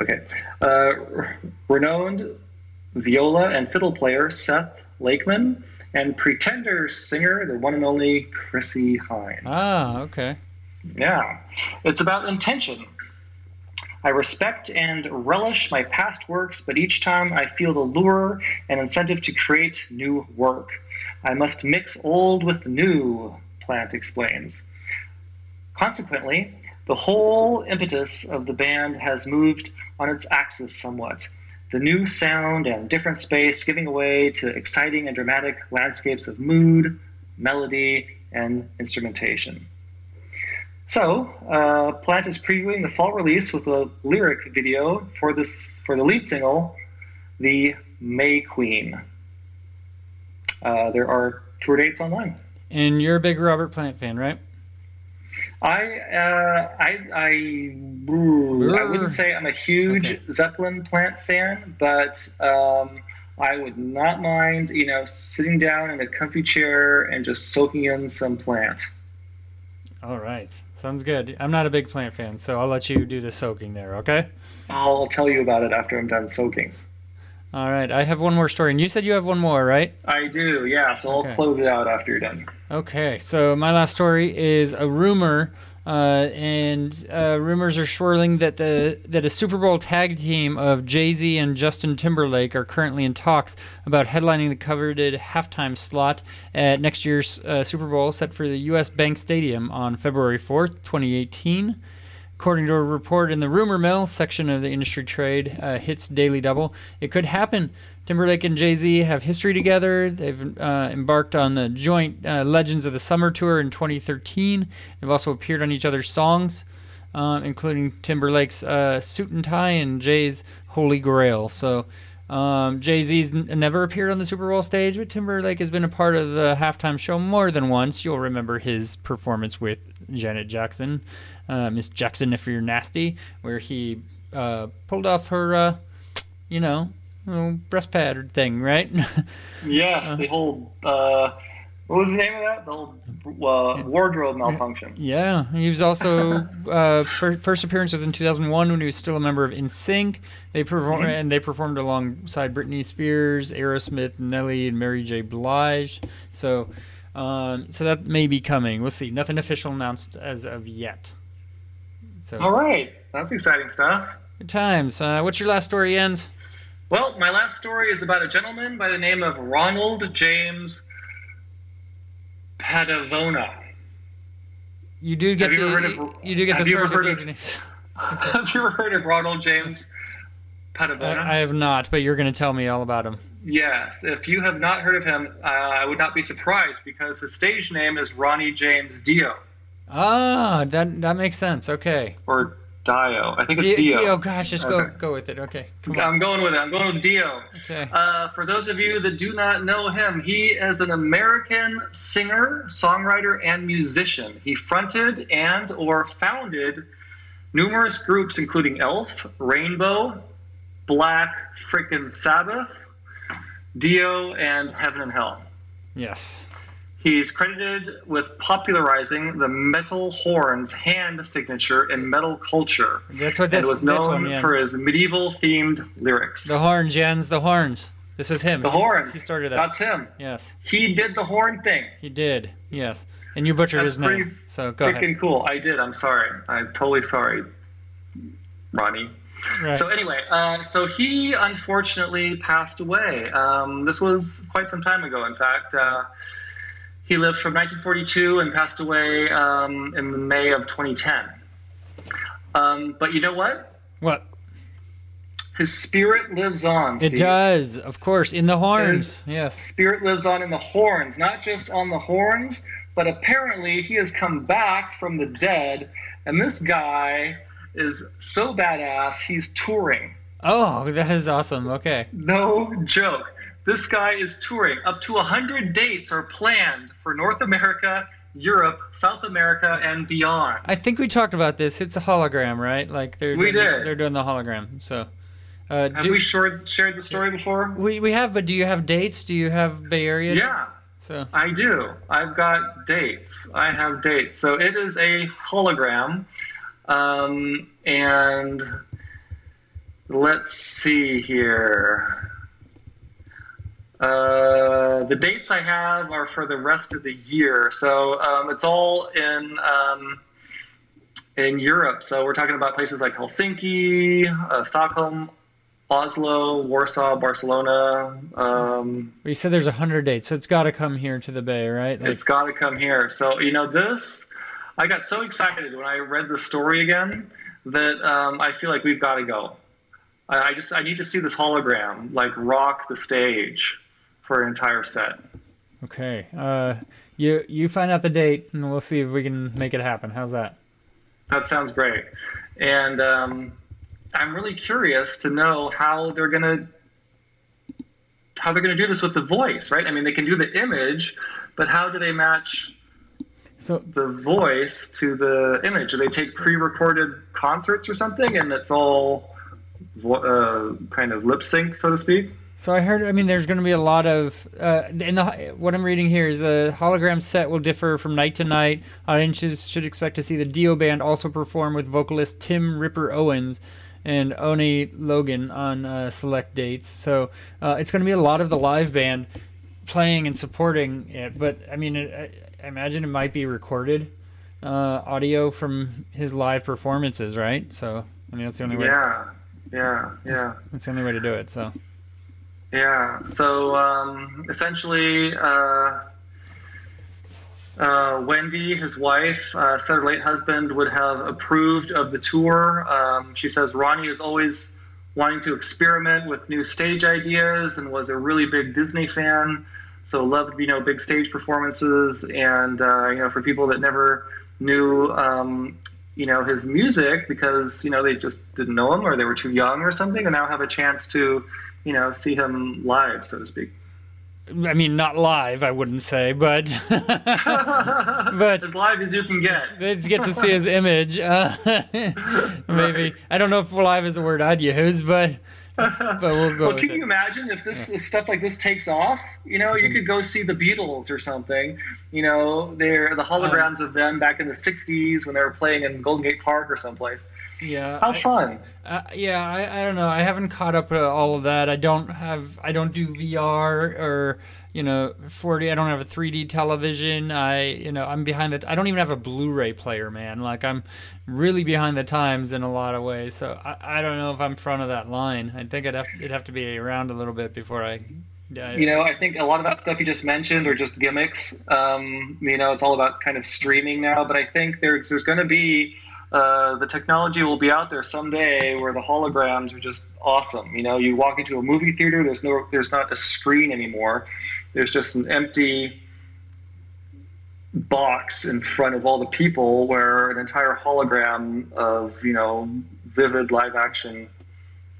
Okay. Renowned viola and fiddle player Seth Lakeman and Pretender singer, the one and only Chrissie Hynde. Ah, okay. Yeah. It's about intention. I respect and relish my past works, but each time I feel the lure and incentive to create new work. I must mix old with new, Plant explains. Consequently, the whole impetus of the band has moved on its axis somewhat. The new sound and different space giving way to exciting and dramatic landscapes of mood, melody, and instrumentation. So, Plant is previewing the fall release with a lyric video for the lead single, The May Queen. There are tour dates online. And you're a big Robert Plant fan, right? I wouldn't say I'm a huge Zeppelin Plant fan, but I would not mind, sitting down in a comfy chair and just soaking in some Plant. All right. Sounds good. I'm not a big Plant fan, so I'll let you do the soaking there, okay? I'll tell you about it after I'm done soaking. All right. I have one more story, and you said you have one more, right? I do, yeah, so I'll close it out after you're done. Okay, so my last story is a rumor, and rumors are swirling that a Super Bowl tag team of Jay-Z and Justin Timberlake are currently in talks about headlining the coveted halftime slot at next year's Super Bowl, set for the U.S. Bank Stadium on February 4th, 2018. According to a report in the rumor mill section of the industry trade, hits Daily Double, it could happen. Timberlake and Jay-Z have history together. They've embarked on the joint Legends of the Summer tour in 2013. They've also appeared on each other's songs, including Timberlake's Suit and Tie and Jay's Holy Grail. So Jay-Z's never appeared on the Super Bowl stage, but Timberlake has been a part of the halftime show more than once. You'll remember his performance with Janet Jackson, Miss Jackson if you're nasty, where he pulled off her, breast pad thing, right? Yes, the whole what was the name of that? The whole wardrobe malfunction. Yeah, he was also first appearance was in 2001 when he was still a member of NSYNC. They performed alongside Britney Spears, Aerosmith, Nelly, and Mary J. Blige. So that may be coming. We'll see. Nothing official announced as of yet. So, all right, that's exciting stuff. Good times. What's your last story, Jens? Well, my last story is about a gentleman by the name of Ronald James Padavona. You do get the stories of these names. Have you ever heard of Ronald James Padavona? I have not, but you're going to tell me all about him. Yes, if you have not heard of him, I would not be surprised because his stage name is Ronnie James Dio. Ah, that makes sense. Okay. Or Dio. I think it's Dio. Dio. Gosh, just go with it. Okay. I'm going with it. I'm going with Dio. Okay. For those of you that do not know him, he is an American singer, songwriter, and musician. He fronted and or founded numerous groups, including Elf, Rainbow, Black Frickin' Sabbath, Dio, and Heaven and Hell. Yes. He's credited with popularizing the metal horn's hand signature in metal culture. That's what this, and was known this one, for his medieval-themed lyrics. The horns, Jens, the horns. This is him. The horns. He started that. That's him. Yes. He did the horn thing. He did, yes. And you butchered his name, so go ahead. That's freaking cool. I did. I'm sorry. I'm totally sorry, Ronnie. Right. So anyway, so he unfortunately passed away. This was quite some time ago, in fact. He lived from 1942 and passed away in May of 2010. But you know what? What? His spirit lives on, Steve. It does, of course, in the horns. His spirit lives on in the horns, not just on the horns, but apparently he has come back from the dead, and this guy is so badass, he's touring. Oh, that is awesome. Okay. No joke. This guy is touring. Up to 100 dates are planned for North America, Europe, South America, and beyond. I think we talked about this. It's a hologram, right? Like they're doing the hologram. So, have we shared the story before? We have, but do you have dates? Do you have Bay Area? Yeah, so I do. I've got dates. I have dates. So it is a hologram, and let's see here. The dates I have are for the rest of the year, so it's all in Europe. So we're talking about places like Helsinki, Stockholm, Oslo, Warsaw, Barcelona. You said there's 100 dates, so it's got to come here to the Bay, right? It's got to come here. So this, I got so excited when I read the story again that I feel like we've got to go. I need to see this hologram like rock the stage for an entire set. Okay. You find out the date, and we'll see if we can make it happen. How's that? That sounds great. And I'm really curious to know how they're gonna do this with the voice, right? I mean, they can do the image, but how do they match the voice to the image? Do they take pre-recorded concerts or something, and it's all kind of lip sync, so to speak? So I heard, there's going to be a lot of, what I'm reading here is the hologram set will differ from night to night. Audiences should expect to see the Dio Band also perform with vocalist Tim Ripper Owens and Oni Logan on select dates. So it's going to be a lot of the live band playing and supporting it. But, I imagine it might be recorded audio from his live performances, right? So, that's the only way. That's the only way to do it, so... Yeah, so essentially Wendy, his wife, said her late husband would have approved of the tour. She says Ronnie is always wanting to experiment with new stage ideas and was a really big Disney fan, so loved, big stage performances. And, for people that never knew, his music because, they just didn't know him or they were too young or something, and now have a chance to... see him live, so to speak. Not live, I wouldn't say, but... but as live as you can get. Let's get to see his image. Maybe. Right. I don't know if live is the word I'd use, but we'll go with it. Well, can you imagine if stuff like this takes off? You could go see the Beatles or something. They're the holograms of them back in the 60s when they were playing in Golden Gate Park or someplace. Yeah. How fun. I don't know. I haven't caught up to all of that. I don't do VR or, 4D. I don't have a 3D television. I'm behind I don't even have a Blu-ray player, man. Like, I'm really behind the times in a lot of ways. So I don't know if I'm front of that line. I think it'd have to be around a little bit before I think a lot of that stuff you just mentioned are just gimmicks. It's all about kind of streaming now, but I think there's going to be, the technology will be out there someday where the holograms are just awesome. You walk into a movie theater, there's not a screen anymore. There's just an empty box in front of all the people where an entire hologram of, you know, vivid live action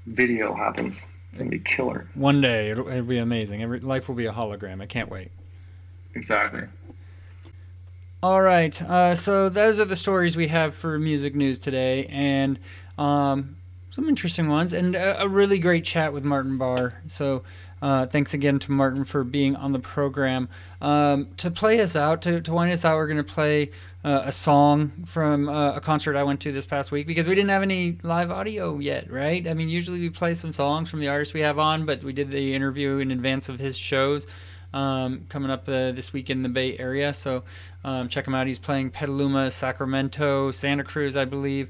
video happens. It's gonna be killer. One day it'll be amazing. Life will be a hologram. I can't wait. Exactly. All right. So those are the stories we have for music news today, and some interesting ones, and a really great chat with Martin Barre. So thanks again to Martin for being on the program. To play us out, to wind us out, we're going to play a song from a concert I went to this past week, because we didn't have any live audio yet, right? I mean, usually we play some songs from the artists we have on, but we did the interview in advance of his shows coming up this week in the Bay Area. So check him out. He's playing Petaluma, Sacramento, Santa Cruz, I believe.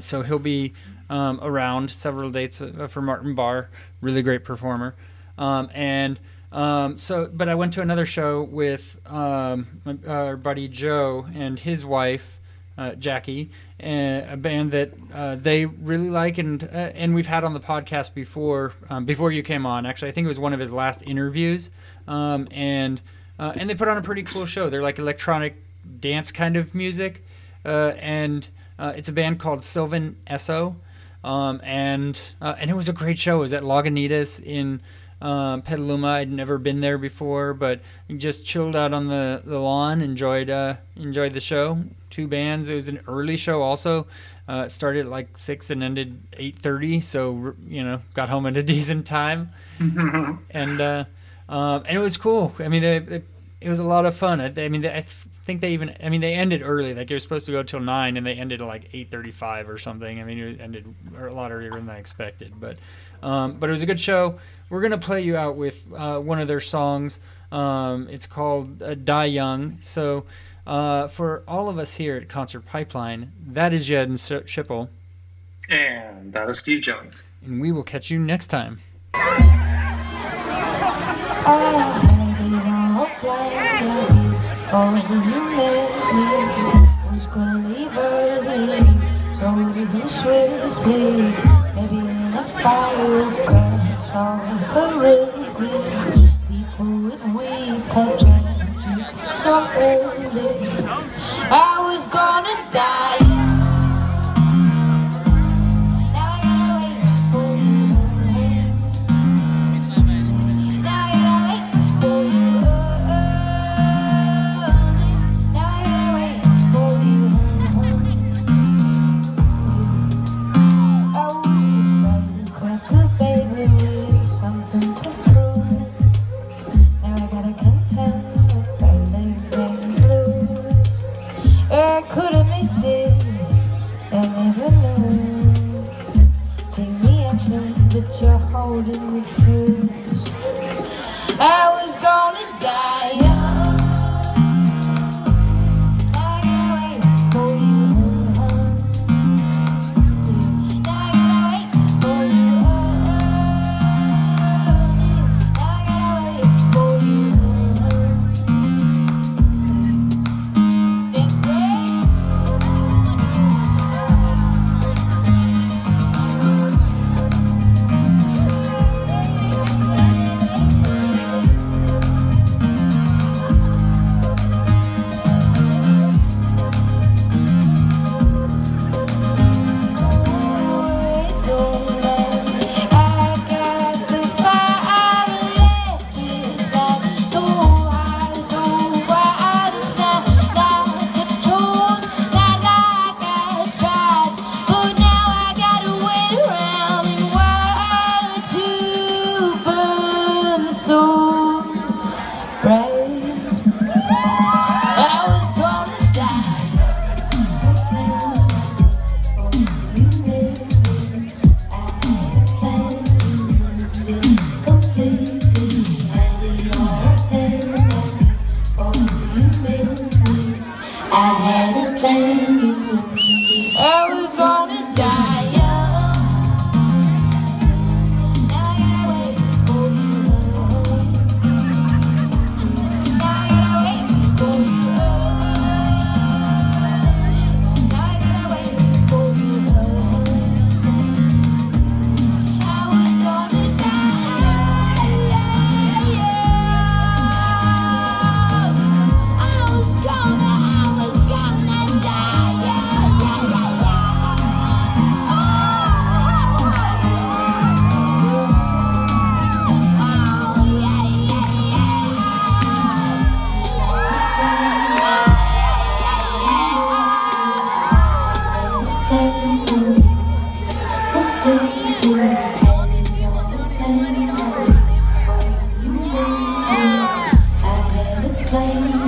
So he'll be around several dates for Martin Barre. Really great performer. But I went to another show with our buddy Joe and his wife Jackie, a band that they really like, and we've had on the podcast before. Before you came on, actually, I think it was one of his last interviews, and they put on a pretty cool show. They're like electronic dance kind of music, and it's a band called Sylvan Esso, and it was a great show. It was at Lagunitas in Petaluma. I'd never been there before, but just chilled out on the lawn, enjoyed the show. Two bands. It was an early show also. It started at like 6 and ended 8:30, so, you know, got home at a decent time. And it was cool. I mean, it was a lot of fun. I think they ended early. Like, it was supposed to go till 9, and they ended at like 8:35 or something. I mean, it ended a lot earlier than I expected, but it was a good show. We're gonna play you out with one of their songs. It's called "Die Young." So, for all of us here at Concert Pipeline, that is Jehan Shipple, and that is Steve Jones, and we will catch you next time. Oh, you met me, was gonna leave early, so we blew swiftly, maybe in a firecrash, all for real, people would weep, I tried to get so early, I was gonna die.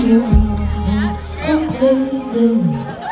you completely.